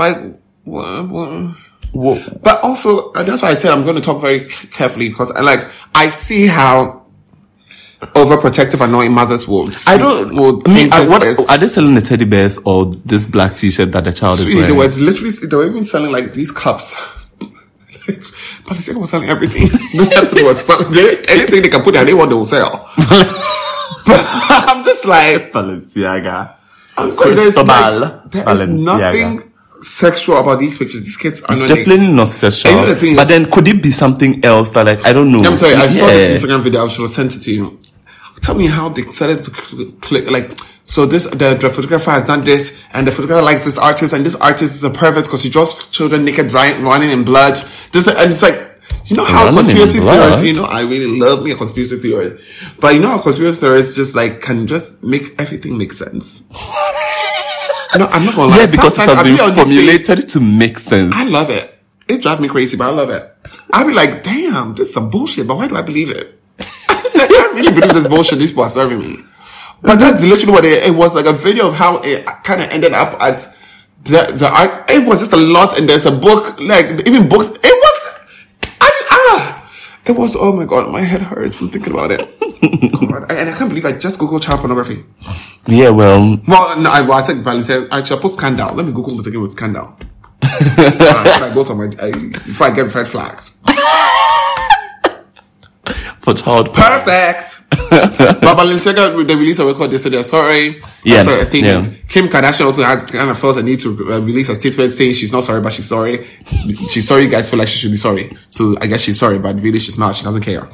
like, what? But also, that's why I said I'm going to talk very carefully because I see how overprotective, annoying mothers will. Are they selling the teddy bears or this black t-shirt that the child is wearing? They were even selling like these cups Balenciaga was selling everything. They were selling anything they can put there. They want to sell. I'm just like Balenciaga. There is nothing sexual about these pictures. These kids are definitely not sexual. But then could it be something else that, like, I don't know. I'm sorry, I saw this Instagram video. I should have sent it to you. Tell me how they decided to click, like, so this, the photographer has done this, and the photographer likes this artist, and this artist is a pervert because she draws children naked running in blood. This, and it's like, you know how conspiracy theorists, you know, I really love me a conspiracy theorist, but you know how conspiracy theorists just like, can just make everything make sense. No, I'm not gonna lie. Yeah, because it has been formulated to make sense. I love it. It drives me crazy, but I love it. I'll be like, damn, this is some bullshit, but why do I believe it? I can't really believe this bullshit these people are serving me. But that's literally what it was, like a video of how it kind of ended up at the art. It was just a lot, and there's a book, like, even books. It was, it was, oh my God, my head hurts from thinking about it. God, and I can't believe I just Googled child pornography. Yeah, well, no, I said Balenciaga, actually I put scandal. Let me Google the thing with scandal. I go somewhere, before I get red flagged. For child perfect. But Balenciaga, they released a record. They said they're sorry. Yeah, sorry, a statement. Yeah. Kim Kardashian also had kind of felt a need to release a statement saying she's not sorry, but she's sorry. She's sorry. You guys feel like she should be sorry, so I guess she's sorry, but really she's not. She doesn't care.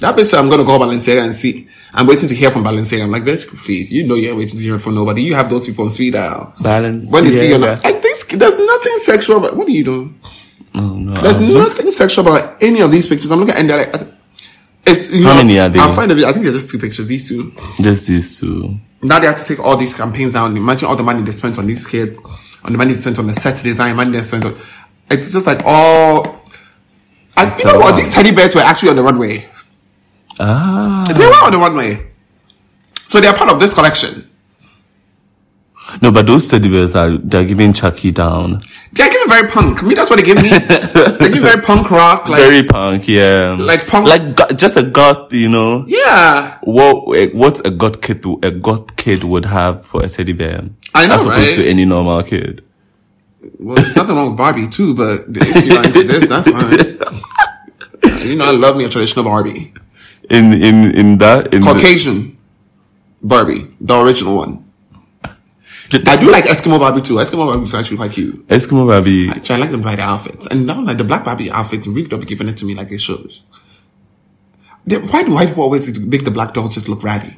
That bitch said, I'm gonna call Balenciaga and see. I'm waiting to hear from Balenciaga. I'm like, bitch, please. You know you're waiting to hear from nobody. You have those people on speed dial. Balenciaga. When they see you, I think there's nothing sexual. But what are you doing? Oh, no, there's nothing sexual about any of these pictures. I'm looking at, and they're like, how many are they? I'll find I think they're just two pictures. These two. Just these two. Now they have to take all these campaigns down. Imagine all the money they spent on these kids, on the money they spent on the set design, money they spent on. It's just like all. And you know what? These teddy bears were actually on the runway. Ah. They were on the runway, so they're part of this collection. No, but those teddy bears they're giving Chucky down. They're giving very punk. That's what they give me. They give very punk rock. Like, very punk, yeah. Like punk. Like, just a goth, you know? Yeah. What a goth kid would have for a teddy bear? I know, as opposed to any normal kid. Well, there's nothing wrong with Barbie too, but if you're into this, that's fine. You know, I love me a traditional Barbie. In Caucasian Barbie. The original one. I do like Eskimo Barbie too. Eskimo Barbie is actually quite cute. Eskimo Barbie. Actually, I like them by the outfits. And now, like, the black Barbie outfit, really don't be giving it to me like it should. Why do white people always make the black dolls just look ratty?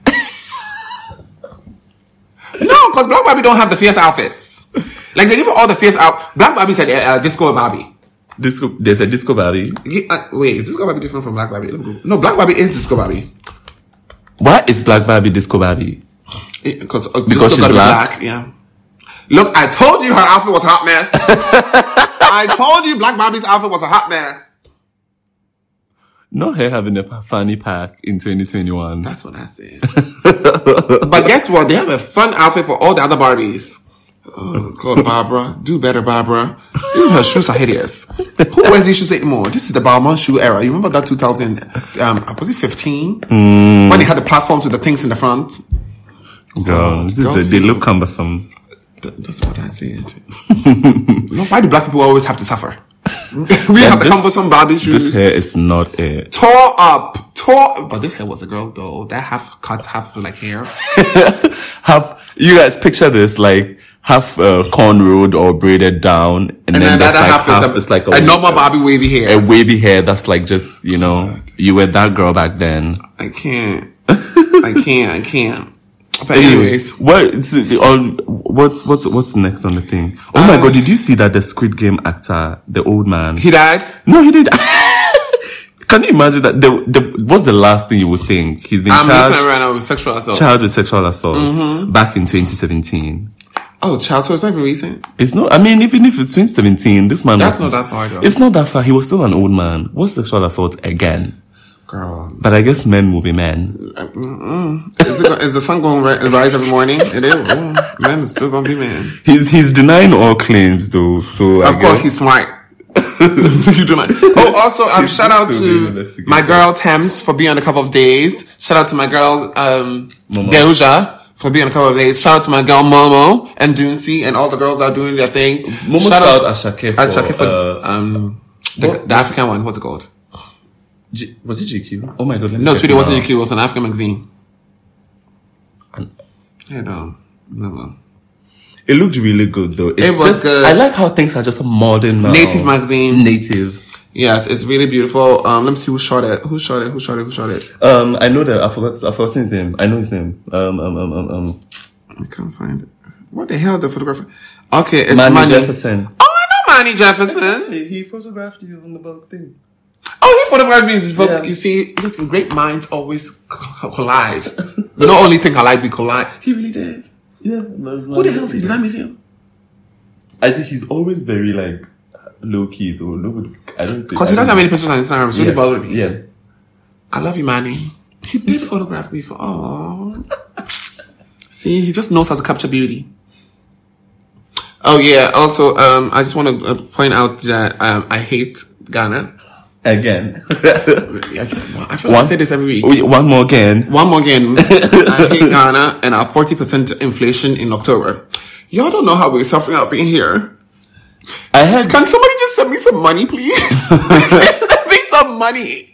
No, because black Barbie don't have the fierce outfits. Like, they give all the fierce outfits. Black Barbie said disco Barbie. There's a disco Barbie. Yeah, wait, is disco Barbie different from black Barbie? Let me go. No, black Barbie is disco Barbie. Why is black Barbie disco Barbie? Because she's black. Yeah. Look, I told you her outfit was a hot mess. I told you Black Barbie's outfit was a hot mess. Not her having a fanny pack in 2021. That's what I said. But guess what? They have a fun outfit for all the other Barbies. Oh, God, Barbara. Do better, Barbara. Even her shoes are hideous. Who wears these shoes anymore? This is the Balmain shoe era. You remember that 2015? When they had the platforms with the things in the front. Girl, they look cumbersome. That's what I said. No, why do black people always have to suffer? We have cumbersome Barbie shoes. This hair is not it. Tore up. But this hair was a girl though. That half cut, half like hair. Half. You guys picture this like half cornrowed or braided down, and then that's like half is like a normal Barbie wavy hair. A wavy hair that's like just you were that girl back then. I can't. But anyways, what's next on the thing? Oh my God! Did you see that the Squid Game actor, the old man, he died? No, he did. Can you imagine that? What's the last thing you would think? He's been charged right now with sexual assault. Child with sexual assault back in 2017. Oh, child, so it's not even recent. It's not. I mean, even if it's 2017, this man was not that far. Though. It's not that far. He was still an old man. What's sexual assault again? Girl. But I guess men will be men. Is the sun going to rise every morning? It is. Men is still going to be men. He's denying all claims, though. So of course, he's smart. You do not. Oh, also, shout out to my girl Thames for being on the cover of Dazed. Shout out to my girl Deuja for being on the cover of Dazed. Shout out to my girl Momo and Dunsi and all the girls that are doing their thing. Momo shout out Ashake for The African one, what's it called? Was it GQ? Oh my god, let me check it wasn't GQ, it was an African magazine. I don't know. It looked really good though. It was just good. I like how things are just modern now. Native magazine. Native. Yes, it's really beautiful. Let me see who shot it. Who shot it? I know that. I forgot his name. I know his name. I can't find it. What the hell, the photographer? Okay, it's Manny Jefferson. Oh, I know Manny Jefferson. He photographed you on the book thing. Oh, he photographed me. Yeah. You see, listen, great minds always collide. Not only think alike, we collide. He really did. Yeah. Who the hell did I meet him? I think he's always very like low key though. Nobody, I don't think. Because he doesn't have many pictures on Instagram. It's really bothering me. Yeah. I love you, Manny. He did photograph me for See, he just knows how to capture beauty. Oh yeah. Also, I just want to point out that I hate Ghana. Again. I feel like I say this every week. One more again. I hate Ghana and our 40% inflation in October. Y'all don't know how we're suffering out being here. Can somebody just send me some money, please? Send me some money.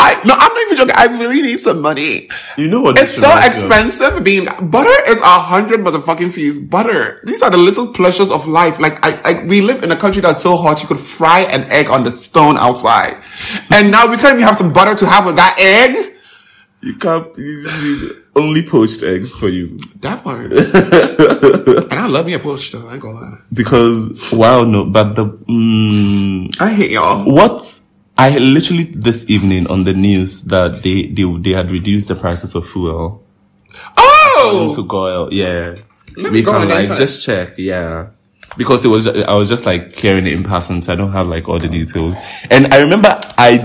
I'm not even joking. I really need some money. You know what? It's so expensive being... Butter is 100 motherfucking C's. Butter. These are the little pleasures of life. Like, we live in a country that's so hot you could fry an egg on the stone outside. And now we can't even have some butter to have with that egg? You can't... You only poached eggs for you. That part. And I love me a poached though. I ain't gonna lie. Because... Wow, no. But the... I hate y'all. What... I literally this evening on the news that they had reduced the prices of fuel. Oh! To oil, yeah. We can like just check, yeah. Because it was I was just like hearing it in person, so I don't have like all the details. And I remember I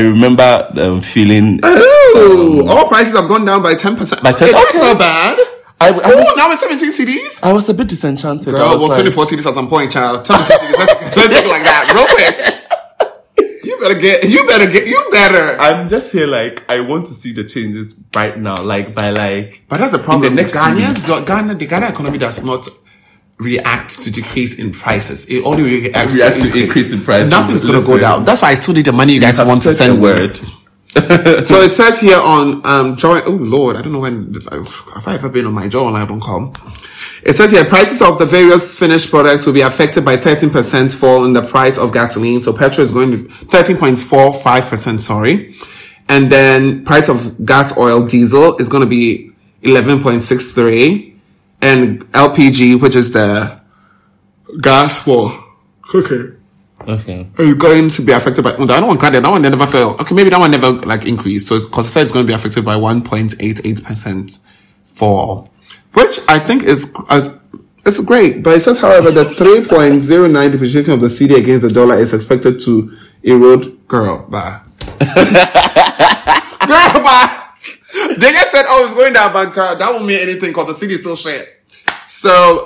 remember feeling. Oh, all prices have gone down by 10%. That's not bad. I was now it's 17 CDs. I was a bit disenchanted. Girl, 24 CDs at some point, child. 22 CDs. Let's do it like that, real quick. You better. I'm just here like, I want to see the changes right now. But that's the problem. The Ghana economy does not react to decrease in prices. It only reacts to increase in prices. Nothing's going to go down. That's why I still need the money you guys want to send word. So it says here on, join, oh Lord, I don't know when, have I ever been on my joinline.com? It says here, prices of the various finished products will be affected by 13% fall in the price of gasoline. So petrol is going to 13.45%, And then price of gas, oil, diesel is going to be 11.63. And LPG, which is the gas for cooking. Okay. It's going to be affected by, I don't want credit. That one never fell. Okay, maybe that one never like increased. So because it says it's going to be affected by 1.88% fall. Which I think is great, but it says, however, the 3.09 depreciation of the CD against the dollar is expected to erode. Girl, bye. Girl, bye. They just said, oh, it's going down, but that won't mean anything because the CD is still shit. So,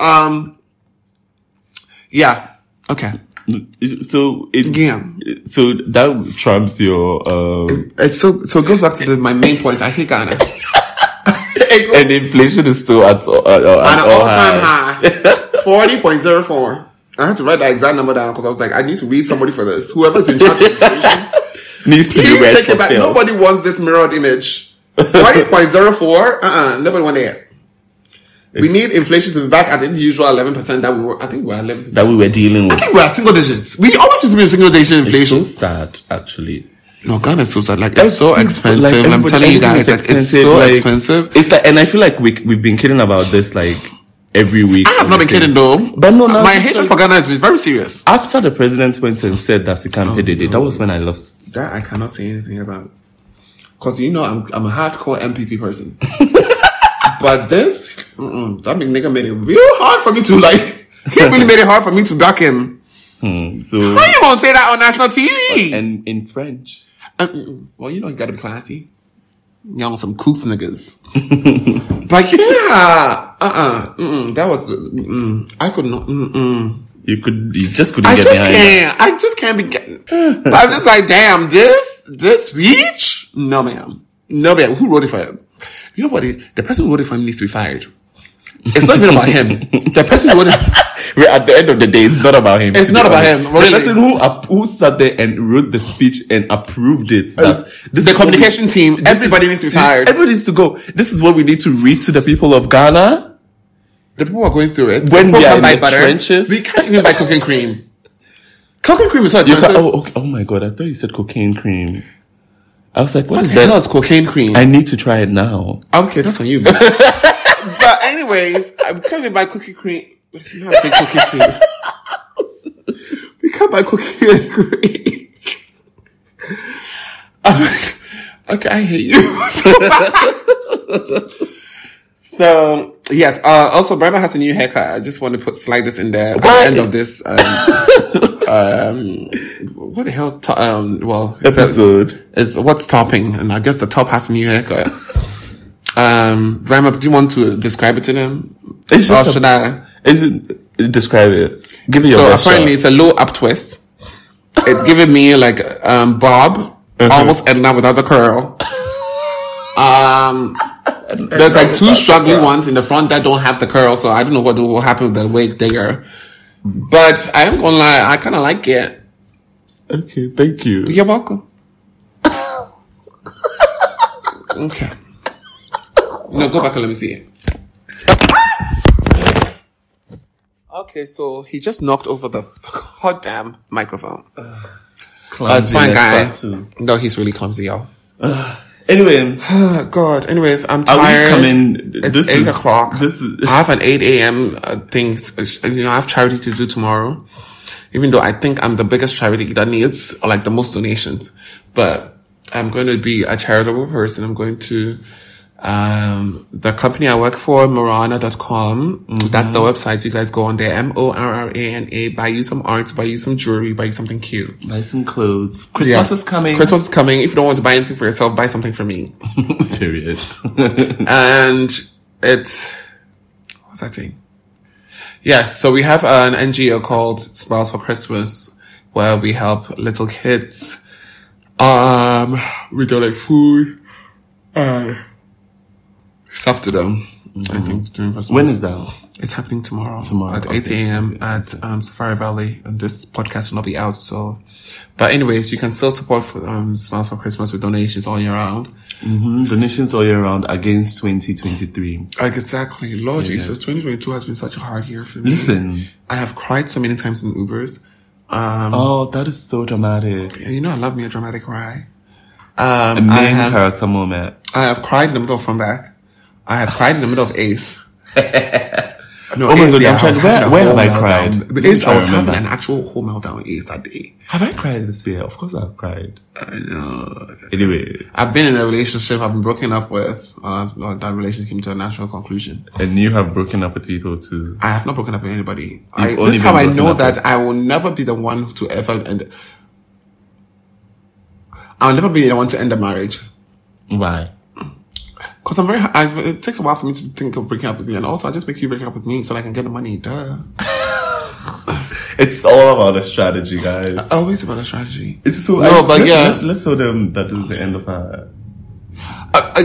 yeah, okay. So that trumps your. It goes back to my main point. I hate Ghana. And inflation is still at an all-time high. 40.04. I had to write that exact number down because I was like, I need to read somebody for this. Whoever's in charge of inflation needs to be read take it back. Film. Nobody wants this mirrored image. 40.04. Nobody wants it. We need inflation to be back at the usual 11% that we were. I think we were 11%. That we were dealing with. I think we are single digits. We always used to be in single digit inflation. It's so sad, actually. No, Ghana is so sad. Like, it's so expensive. Like, I'm telling you guys, it's so expensive. It's like, and I feel like we've been kidding about this, like, every week. I have not been kidding, though. But no, my hatred for Ghana has been very serious. After the president went and said that he can't pay the day, that was when I lost. That I cannot say anything about. Because, you know, I'm a hardcore MPP person. But this, that big nigga made it real hard for me to, like, he really made it hard for me to back him. So, how you won't say that on national TV? And in French. Well, you know, you gotta be classy. Y'all some couth niggas. Like, yeah. That was, I could not, You just couldn't get behind that. I just can't be getting. But I'm just like, damn, this speech? No, ma'am. Who wrote it for him? You know what? The person who wrote it for him needs to be fired. It's not even about him. The person who wrote it. At the end of the day, it's not about him. It's not about him. Really. The person who sat there and wrote the speech and approved it. That the communication team, everybody needs to be fired. Everybody needs to go. This is what we need to read to the people of Ghana. The people are going through it. When we are in the trenches. We can't even buy cooking cream. Cocaine cream is not expensive. Oh my God, I thought you said cocaine cream. I was like, what is that? What the hell is cocaine cream? I need to try it now. Okay, that's on you, man. But anyways, we can't buy cookie cream. You know how to say cookie cream. We can't buy cookie cream. Okay, I hate you. So, yes, also, Brima has a new haircut. I just want to slide this in there. What? At the end of this, what the hell, episode. Is what's topping, and I guess the top has a new haircut. Brima, do you want to describe it to them? Describe it. Give me your best shot. Apparently it's a low up twist. It's giving me, like, bob, almost Edna without the curl. There's like two struggling ones in the front that don't have the curl, so I don't know what will happen with the wig there. But I am gonna lie, I kind of like it. Okay, thank you. You're welcome. Okay. No, go back and let me see it. Okay, so he just knocked over the goddamn microphone. Clumsy. It's fine, guy. No, he's really clumsy, y'all. Anyway. God. Anyways, I'm tired. Are we coming? It's this 8 o'clock. I have an 8 a.m. thing. You know, I have charity to do tomorrow. Even though I think I'm the biggest charity that needs, like, the most donations. But I'm going to be a charitable person. I'm going to, the company I work for, Morana.com. Mm-hmm. That's the website. You guys go on there. Morrana. Buy you some art, buy you some jewelry, buy you something cute. Buy some clothes. Christmas is coming. Christmas is coming. If you don't want to buy anything for yourself, buy something for me. Period. And what's that thing? Yes. So we have an NGO called Smiles for Christmas, where we help little kids. We donate food. Stuff to them. Mm-hmm. I think during Christmas. When is that? It's happening tomorrow. At 8 a.m. at Safari Valley, and this podcast will not be out. So, but anyways, you can still support Smiles for Christmas with donations all year round. Mm-hmm. Donations all year round against 2023. Exactly, Lord Jesus. 2022 has been such a hard year for me. Listen, I have cried so many times in Ubers. That is so dramatic. You know, I love me a dramatic cry. A main character moment. I have cried in the middle of From Back. I have cried in the middle of Ace. No, oh my God, I'm trying to, where have I cried? But Ace, I was having an actual whole meltdown Ace that day. Have I cried this year? Of course I've cried. I know. Anyway. I've been in a relationship I've been broken up with. That relationship came to a natural conclusion. And you have broken up with people too. I have not broken up with anybody. This is how I know that I will never be the one to ever end. I'll never be the one to end a marriage. Why? Because it takes a while for me to think of breaking up with you, and also I just make you break up with me so I can get the money. Duh. It's all about a strategy, guys. Always about a strategy. It's so. No, but let's tell them that this is the end of our.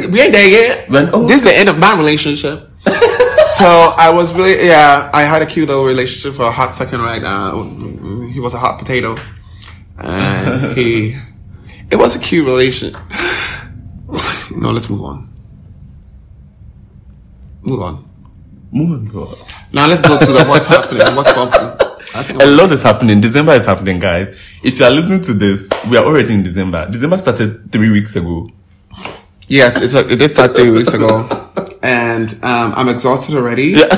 We ain't there yet. This is the end of my relationship. So I was really, I had a cute little relationship for a hot second, right? He was a hot potato, and it was a cute relation. No, let's move on. Move on. Now let's go to what's happening. What's happening? A lot is happening. December is happening, guys. If you are listening to this, we are already in December. December started 3 weeks ago. Yes, it did start 3 weeks ago. And I'm exhausted already. Yeah.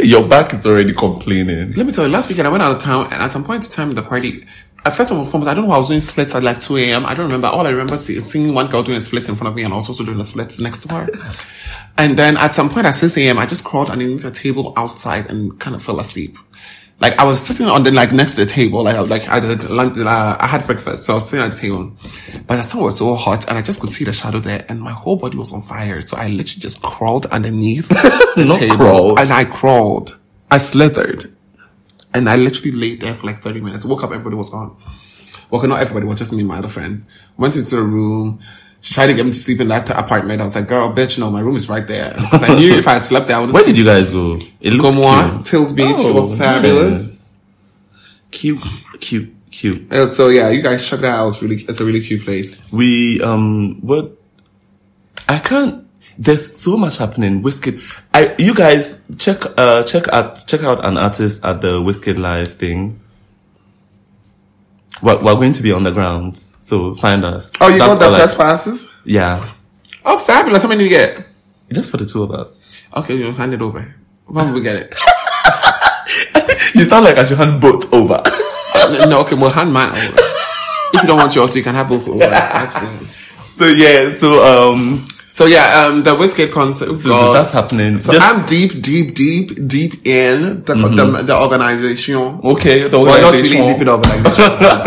Your back is already complaining. Let me tell you, last weekend I went out of town, and at some point in time the party, first and foremost, I don't know why I was doing splits at like 2 a.m. I don't remember. All I remember is seeing one girl doing splits in front of me, and I was also doing the splits next to her. And then at some point at 6 a.m., I just crawled underneath a table outside and kind of fell asleep. Like, I was sitting on the, like, next to the table. Like I did lunch, I had breakfast, so I was sitting at the table. But the sun was so hot, and I just could see the shadow there, and my whole body was on fire. So I literally just crawled underneath the table. And I crawled. I slithered. And I literally laid there for like 30 minutes. Woke up, everybody was gone. Well, not everybody, it was just me and my other friend. Went into the room, She tried to get me to sleep in that apartment. I was like, girl, bitch, no, my room is right there. Because I knew if I slept there, I would have... Where did you guys go? Como Tills Beach. Oh, it was fabulous. Yes. Cute. And so, yeah, you guys check that out. It's a really cute place. We, there's so much happening. Wizkid. You guys check out an artist at the Wizkid Live thing. We're going to be on the ground, so find us. Oh, you got the press passes? Yeah. Oh, fabulous. How many do you get? Just for the two of us. Okay, you'll hand it over. When will we get it? You sound like I should hand both over. No, okay, we'll hand mine over. If you don't want yours, you can have both over. So, the Wizkid concert. So that's happening. So I'm deep in the organization. Okay, the organization. Well, not really deep in the organization. I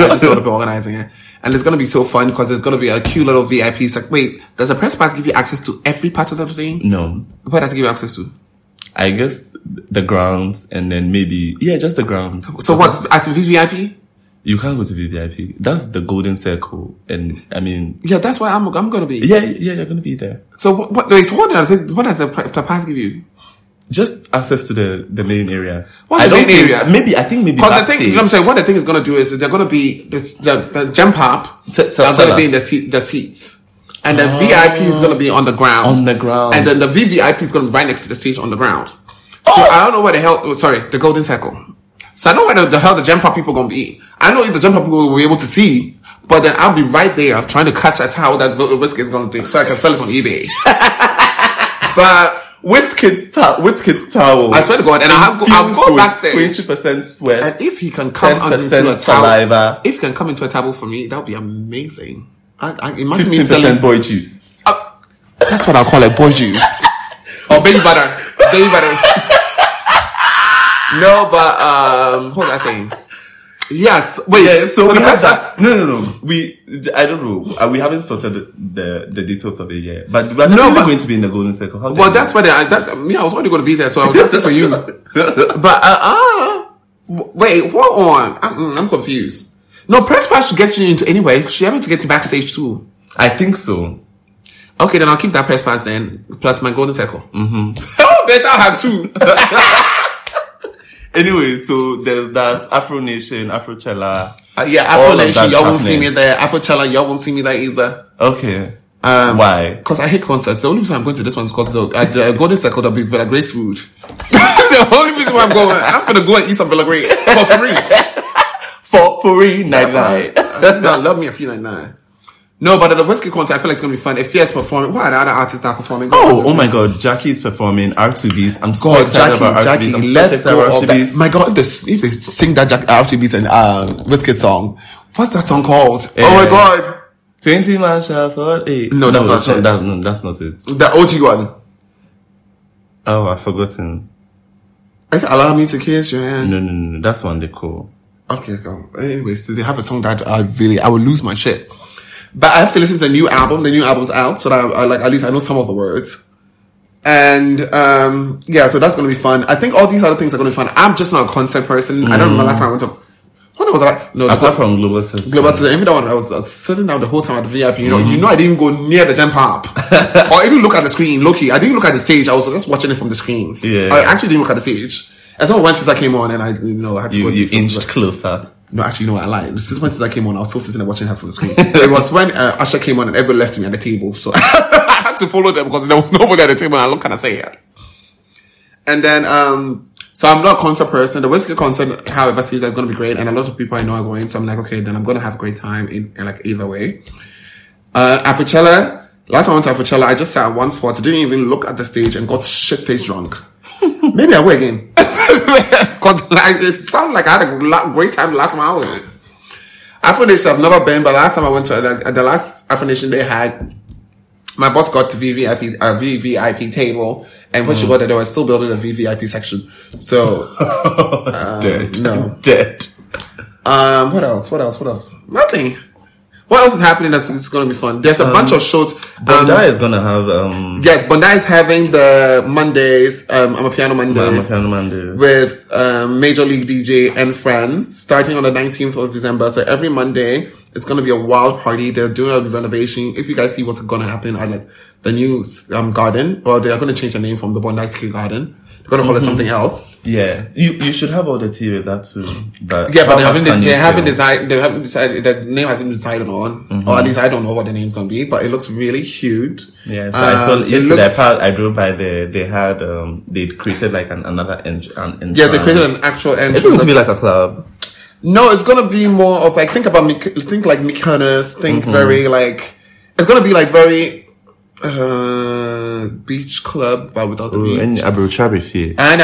just want to be organizing it. And it's going to be so fun because there's going to be a cute little VIP section. Wait, does the press pass give you access to every part of the thing? No. What does it give you access to? I guess the grounds and then maybe, yeah, just the grounds. So what's at VIP? You can't go to VVIP. That's the golden circle. And I mean... Yeah, that's why I'm going to be. Yeah, you're going to be there. So what does the pass give you? Just access to the main area. What's the main area? I think maybe because the thing, you know what I'm saying, what the thing is going to do is they're going to be the jump up. They're going to be in the seats. And the VIP is going to be on the ground. And then the VVIP is going to be right next to the stage on the ground. So I don't know where the hell... Sorry, the golden circle. So I know where the hell the jump up people are going to be. I know if the jump up people will be able to see, but then I'll be right there trying to catch a towel that Wizkid is going to do so I can sell it on eBay. But Wizkid's towel. I swear to God. And I'll go backstage. 20% sweat. And if he can come into a towel, if he can come into a towel for me, that would be amazing. I imagine 15% boy juice. That's what I'll call it, boy juice. Or baby butter. Baby butter. No, but what was I saying? Yes, wait. Yeah, so we have that. No. I don't know. We haven't sorted the details of it yet. But we're not going to be in the golden circle. Well, that's why. I was already going to be there, so I was asking for you. But wait, hold on. I'm confused. No, press pass should get you into anyway. Should have to get to backstage too. I think so. Okay, then I'll keep that press pass then, plus my golden circle. Mm-hmm. Oh, bitch, I'll have two. Anyway, so there's that Afro Nation, Afro Chella. Yeah, Afro Nation, y'all won't see me there. Afro Chella, y'all won't see me there either. Okay. Why? Because I hate concerts. The only reason I'm going to this one is because the Golden Circle will be Villa Grace food. The only reason why I'm going. I'm going to go and eat some Villa Grace for free. $99. No, love me a free $99. No, but at the Wizkid concert, I feel like it's going to be fun. If Fierce performing, what are the other artists that are performing? Oh my God. Jackie's performing. R2B's. I'm so excited about R2B's. I'm so excited about R2B's. My God, if they sing that R2B's and Wizkid song, what's that song called? Oh my God. 20 Man Shuffle 8. No, that's not it. The OG one. Oh, I've forgotten. It's Allow Me to Kiss Your Hand. No. That's one they call. Okay, go. Anyways, do they have a song that I will lose my shit? But I have to listen to the new album. The new album's out, so that I like at least I know some of the words. And yeah, so that's gonna be fun. I think all these other things are gonna be fun. I'm just not a concert person. I don't remember last time I went to. What was that? No, apart from Global Citizen. Global Citizen. Even that one, I was sitting down the whole time at the VIP. You know, I didn't go near the jump up, or even look at the screen. Low-key, I didn't look at the stage. I was just watching it from the screens. Yeah, I actually didn't look at the stage. And so once I came on, and I had to go. You inched closer. No, actually, I lied. Since I came on, I was still sitting and watching her from the screen. It was when Asha came on and everyone left me at the table. So I had to follow them because there was nobody at the table. And I don't kind of say it. And then, so I'm not a concert person. The Wizkid concert, however, seems that's going to be great. And a lot of people I know are going. So I'm like, okay, then I'm going to have a great time in like either way. Afrochella. Last time I went to Afrochella, I just sat at one spot. Didn't even look at the stage and got shit-faced drunk. Maybe I will again. Because it sounded like I had a great time last time I was. Afro Nation, I've never been, but last time I went to the last Afro Nation they had, my boss got to VVIP table, and when she got there, they were still building a VVIP section. So, dead. What else? Nothing. What else is happening that's going to be fun? There's a bunch of shows. Bondai is going to have... Yes, Bondai is having the Mondays, I'm a Piano Monday. With Major League DJ and Friends, starting on the 19th of December. So every Monday, It's going to be a wild party. They're doing a renovation. If you guys see what's going to happen at like the new garden, or they are going to change the name from the Bondi Street Garden. They're going to call it something else. Yeah, you should have all the tea with that too. But yeah, but they haven't decided. The name hasn't been decided on, or at least I don't know what the name's going to be. But it looks really cute. Yeah, so I feel I drove by there. They had they created like an entrance. Yeah, they created an actual entrance. It's going to be like a club. No, it's gonna be more of like Mykonos. Very like it's gonna be like very beach club but without the beach. And Abu Chabi fee. And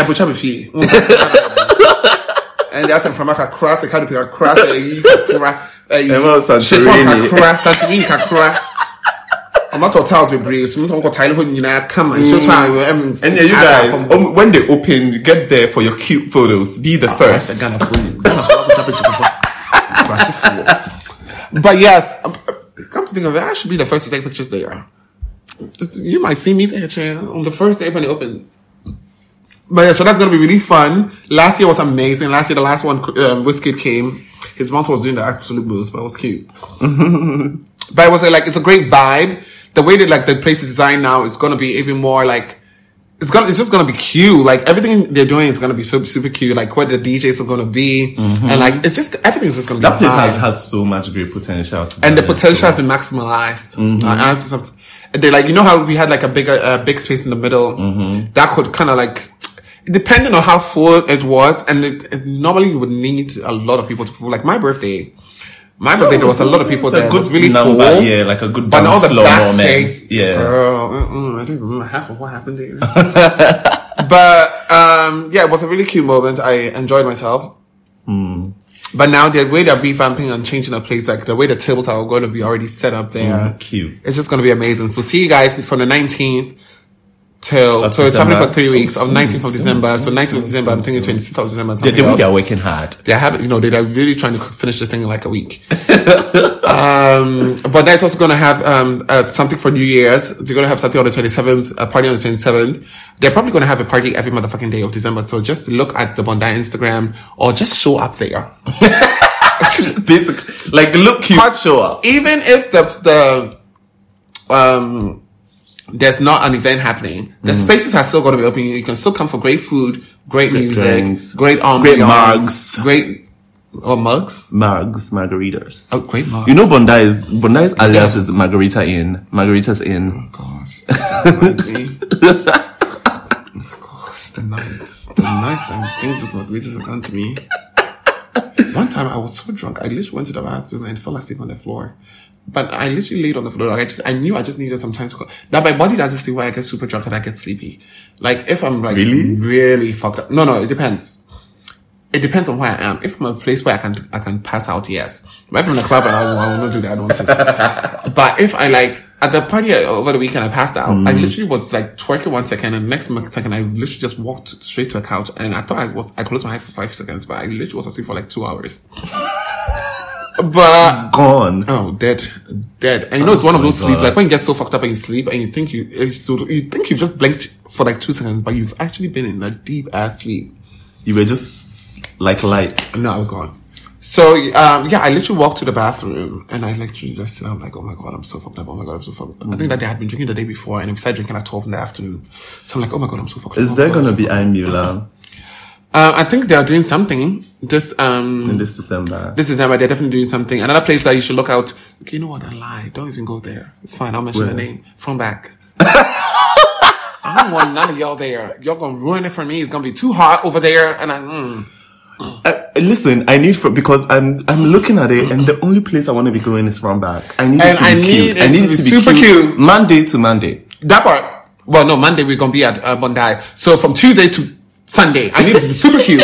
that's from Accra. It had to be Accra. Santorini. I'm not hotels with breeze. And yeah, you guys, when they open, get there for your cute photos. Be the first. But yes, come to think of it, I should be the first to take pictures there. You might see me there, Chana, on the first day when it opens. But yeah, so that's going to be really fun. Last year was amazing. Last year, the last one, Wizkid came. His monster was doing the absolute moves, but it was cute. But it was like, it's a great vibe. The way that like the place is designed now is gonna be even more like it's just gonna be cute. Like everything they're doing is gonna be super super cute. Like where the DJs are gonna be, and like it's just everything's just gonna be. That place has so much great potential, and the potential has been maximalized. I just have to, they like you know how we had like a bigger big space in the middle that could kind of like. Depending on how full it was, and it normally would need a lot of people to full. Like my birthday, there was a lot of people there. It was really full. Yeah, like a good dance floor moment. Yeah. Girl, I don't remember half of what happened there. But, yeah, it was a really cute moment. I enjoyed myself. But now the way they're revamping and changing the place, like the way the tables are going to be already set up there. Cute. It's just going to be amazing. So see you guys from the 19th. So it's happening for 3 weeks of 19th of December. So 19th of December, I'm thinking 26th of December. They're working hard. They're really trying to finish this thing in like a week. But that's also going to have something for New Year's. They're going to have something on the 27th, a party on the 27th. They're probably going to have a party every motherfucking day of December. So just look at the Bondi Instagram or just show up there. Basically, like look cute, show up. Even if there's not an event happening. The spaces are still going to be open. You can still come for great food, great music, drinks, great ambiance, great mugs, margaritas. Oh, great mugs! You know, Bondi's alias is Margarita Inn. Margarita's Inn. Oh gosh. The nights and things with margaritas have done to me. One time I was so drunk, I literally went to the bathroom and fell asleep on the floor. But I literally laid on the floor. Like I knew I just needed some time to go. Now my body doesn't see why I get super drunk and I get sleepy. Like if I'm like really fucked up. No, it depends. It depends on where I am. If I'm a place where I can pass out, yes. But if I'm in a club, I will not do that. I don't say. But if I like at the party over the weekend, I passed out. I literally was like twerking 1 second, and next second I literally just walked straight to a couch, and I thought I closed my eyes for 5 seconds, but I literally was asleep for like 2 hours. But gone. Oh, dead. And you know, it's one of those sleeps. Like when you get so fucked up and you sleep, and you think you've just blinked for like 2 seconds, but you've actually been in a deep ass sleep. You were just like light. No, I was gone. So yeah, I literally walked to the bathroom, and I literally just said, "I'm like, oh my god, I'm so fucked up. Oh my god, I'm so fucked up." I think that day I had been drinking the day before, and I started drinking at 12 in the afternoon. So I'm like, oh my god, I'm so fucked up. Is there gonna be IMDb? I think they are doing something. Just in this December. This December, they're definitely doing something. Another place that you should look out. Okay, you know what? I lied. Don't even go there. It's fine. I'll mention the name. From back. I don't want none of y'all there. Y'all gonna ruin it for me. It's gonna be too hot over there. And listen, I need because I'm looking at it, and the only place I want to be going is from back. I need it to be super cute. Monday to Monday. That part. Well, no, Monday we're gonna be at Bondi. So from Tuesday to Sunday, I need it to be super cute.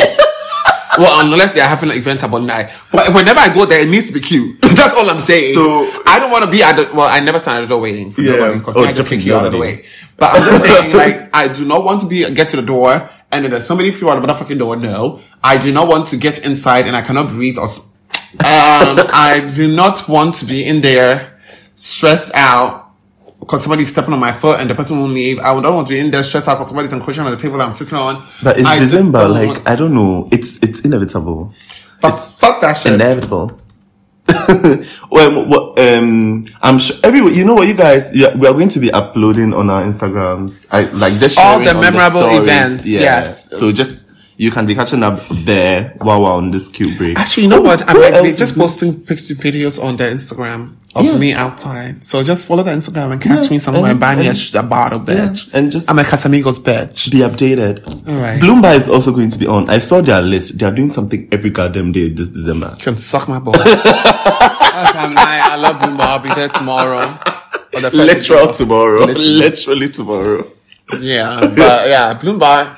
Well, unless they're having an event about night. But whenever I go there, it needs to be cute. That's all I'm saying. So I don't want to be at the... Well, I never stand at the door waiting for nobody, because I just kick you out of the way. But I'm just saying, like, I do not want to get to the door and then there's so many people at the motherfucking door. No. I do not want to get inside and I cannot breathe. I do not want to be in there stressed out because somebody's stepping on my foot and the person won't leave. I don't want to be in there stressed out because somebody's encroaching on the table I'm sitting on. But it's December, I don't know. It's inevitable. But fuck that shit. Inevitable. I'm sure everyone, you know what, you guys, we are going to be uploading on our Instagrams. I like just sharing all the memorable events. Yeah. Yes. So just, you can be catching up there while we're on this cute break. Actually, you know what? I'm actually just posting picture videos on their Instagram of me outside. So just follow their Instagram and catch me somewhere and buy me a bottle badge. And just I'm a Casamigos badge. Be updated. All right. Bloombar is also going to be on. I saw their list. They are doing something every goddamn day this December. You can suck my ball. I love Bloombar. I'll be there tomorrow. Literally tomorrow. Yeah, but yeah, Bloombar.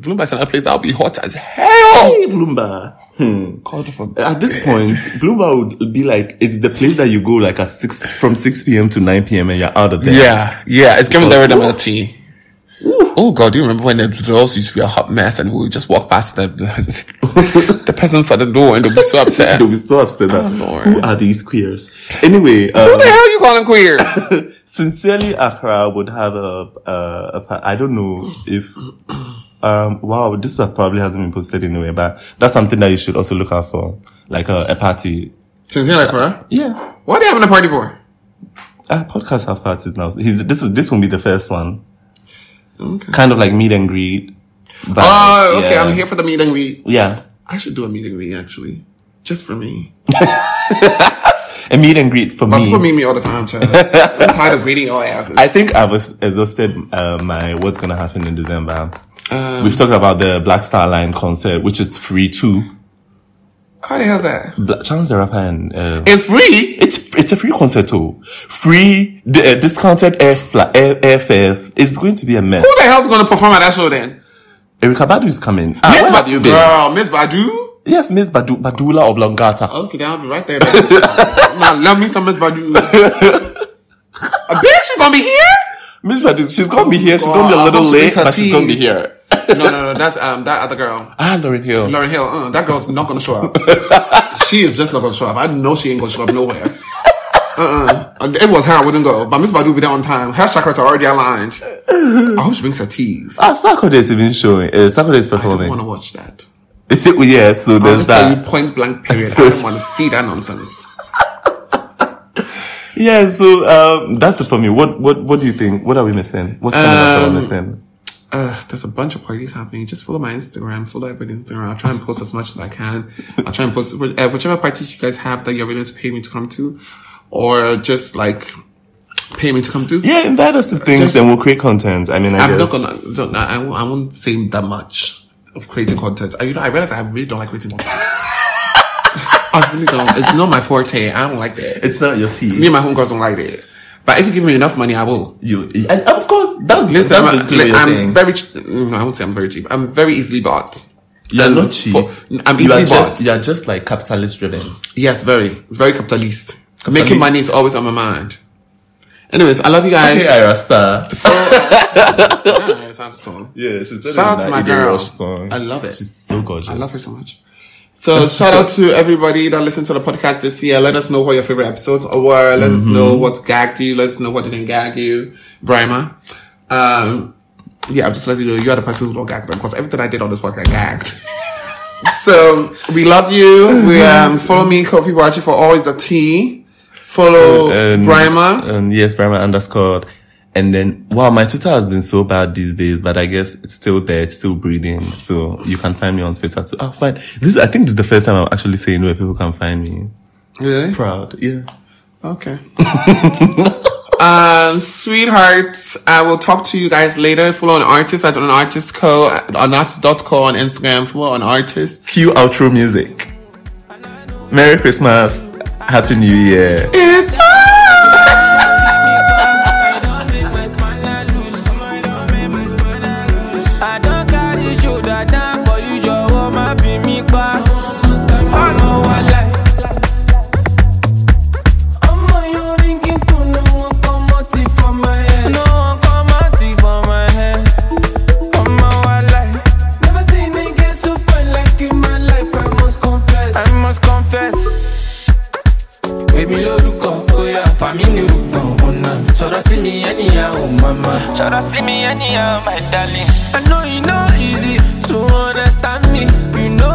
Bloombar's another place I'll be hot as hell. Hey, Bloombar. God forbid. At this point, Bloombar would be like, it's the place that you go like at 6 p.m. to 9 p.m. and you're out of there. Yeah, it's giving the rhythm of tea. Oh God, do you remember when the doors used to be a hot mess and we would just walk past them? The peasants at the door and they'll be so upset. Who are these queers? Anyway, who the hell are you calling queer? Sincerely, Accra would have a I don't know if, wow, this probably hasn't been posted in a way, but that's something that you should also look out for. Like a party. Sincerely, Accra? Yeah. What are they having a party for? Podcasts have parties now. This will be the first one. Okay. Kind of like meet and greet. Oh, okay. Yeah. I'm here for the meet and greet. Yeah. I should do a meet and greet, actually. Just for me. A meet and greet for me. People meet me all the time, child. I'm tired of greeting your asses. I think I've exhausted my what's going to happen in December. We've talked about the Black Star Line concert, which is free too. How the hell's that? Chance the Rapper and... it's free? It's a free concert too. Free, discounted airfares. It's going to be a mess. Who the hell's going to perform at that show then? Erykah Badu is coming. Miss Badu, girl. Miss Badu? Yes, Miss Badu. Badula Oblongata. Okay, then I'll be right there. Now, love me some Miss Badu. A bitch, she's going to be here? Miss Badu, she's going to be here. She's going to be a little late, but she's going to be here. No, that's that other girl. Lauren Hill. That girl's not gonna show up. She is just not gonna show up. I know she ain't gonna show up nowhere. It was her, I wouldn't go. But Miss Badu will be there on time. Her chakras are already aligned. I hope she brings her teas. Sarkoday's even showing. Sarkoday's performing. I don't want to watch that. Is it? Yeah, so there's that. I'll tell you point blank period. I don't want to see that nonsense. Yeah, so that's it for me. What do you think? What are we missing? What's coming up that we're missing? There's a bunch of parties happening. Just follow my Instagram. Follow everybody's Instagram. I'll try and post as much as I can. I'll try and post whichever parties you guys have that you're willing to pay me to come to, or just like pay me to come to. Yeah, and that is the thing. Then we'll create content. I mean, I won't say that much of creating content. You know, I realize I really don't like creating content. I really don't. It's not my forte. I don't like that. It's not your tea. Me and my homegirls don't like it. But if you give me enough money, I will. And of course, I'm very cheap. No, I won't say I'm very cheap. I'm very easily bought. You're not cheap. I'm easily bought. You're just like capitalist driven. Yes, very, very capitalist. Making money is always on my mind. Anyways, I love you guys. Okay, Ira Star. Yeah, shout out to my girl. I love it. She's so gorgeous. I love her so much. So shout out to everybody that listened to the podcast this year. Let us know what your favorite episodes were. Let us know what gagged you. Let us know what didn't gag you. Brimah. Yeah, I'm just letting you know, you are the person who don't gag them, because everything I did on this podcast I gagged. So we love you. We follow me, Kofi Wachi, for all the tea. Follow Brimah. Yes, Brimah _ And then, wow, my Twitter has been so bad these days, but I guess it's still there. It's still breathing. So you can find me on Twitter too. Oh, fine. I think this is the first time I'm actually saying where people can find me. Really? Proud. Yeah. Okay. Sweethearts, I will talk to you guys later. Follow on Artist at on Artist.co on Instagram. Follow on Artist. Cue outro music. Merry Christmas. Happy New Year. It's time! Shoulda see me anyhow, my darling. I know it's not easy to understand me, you know.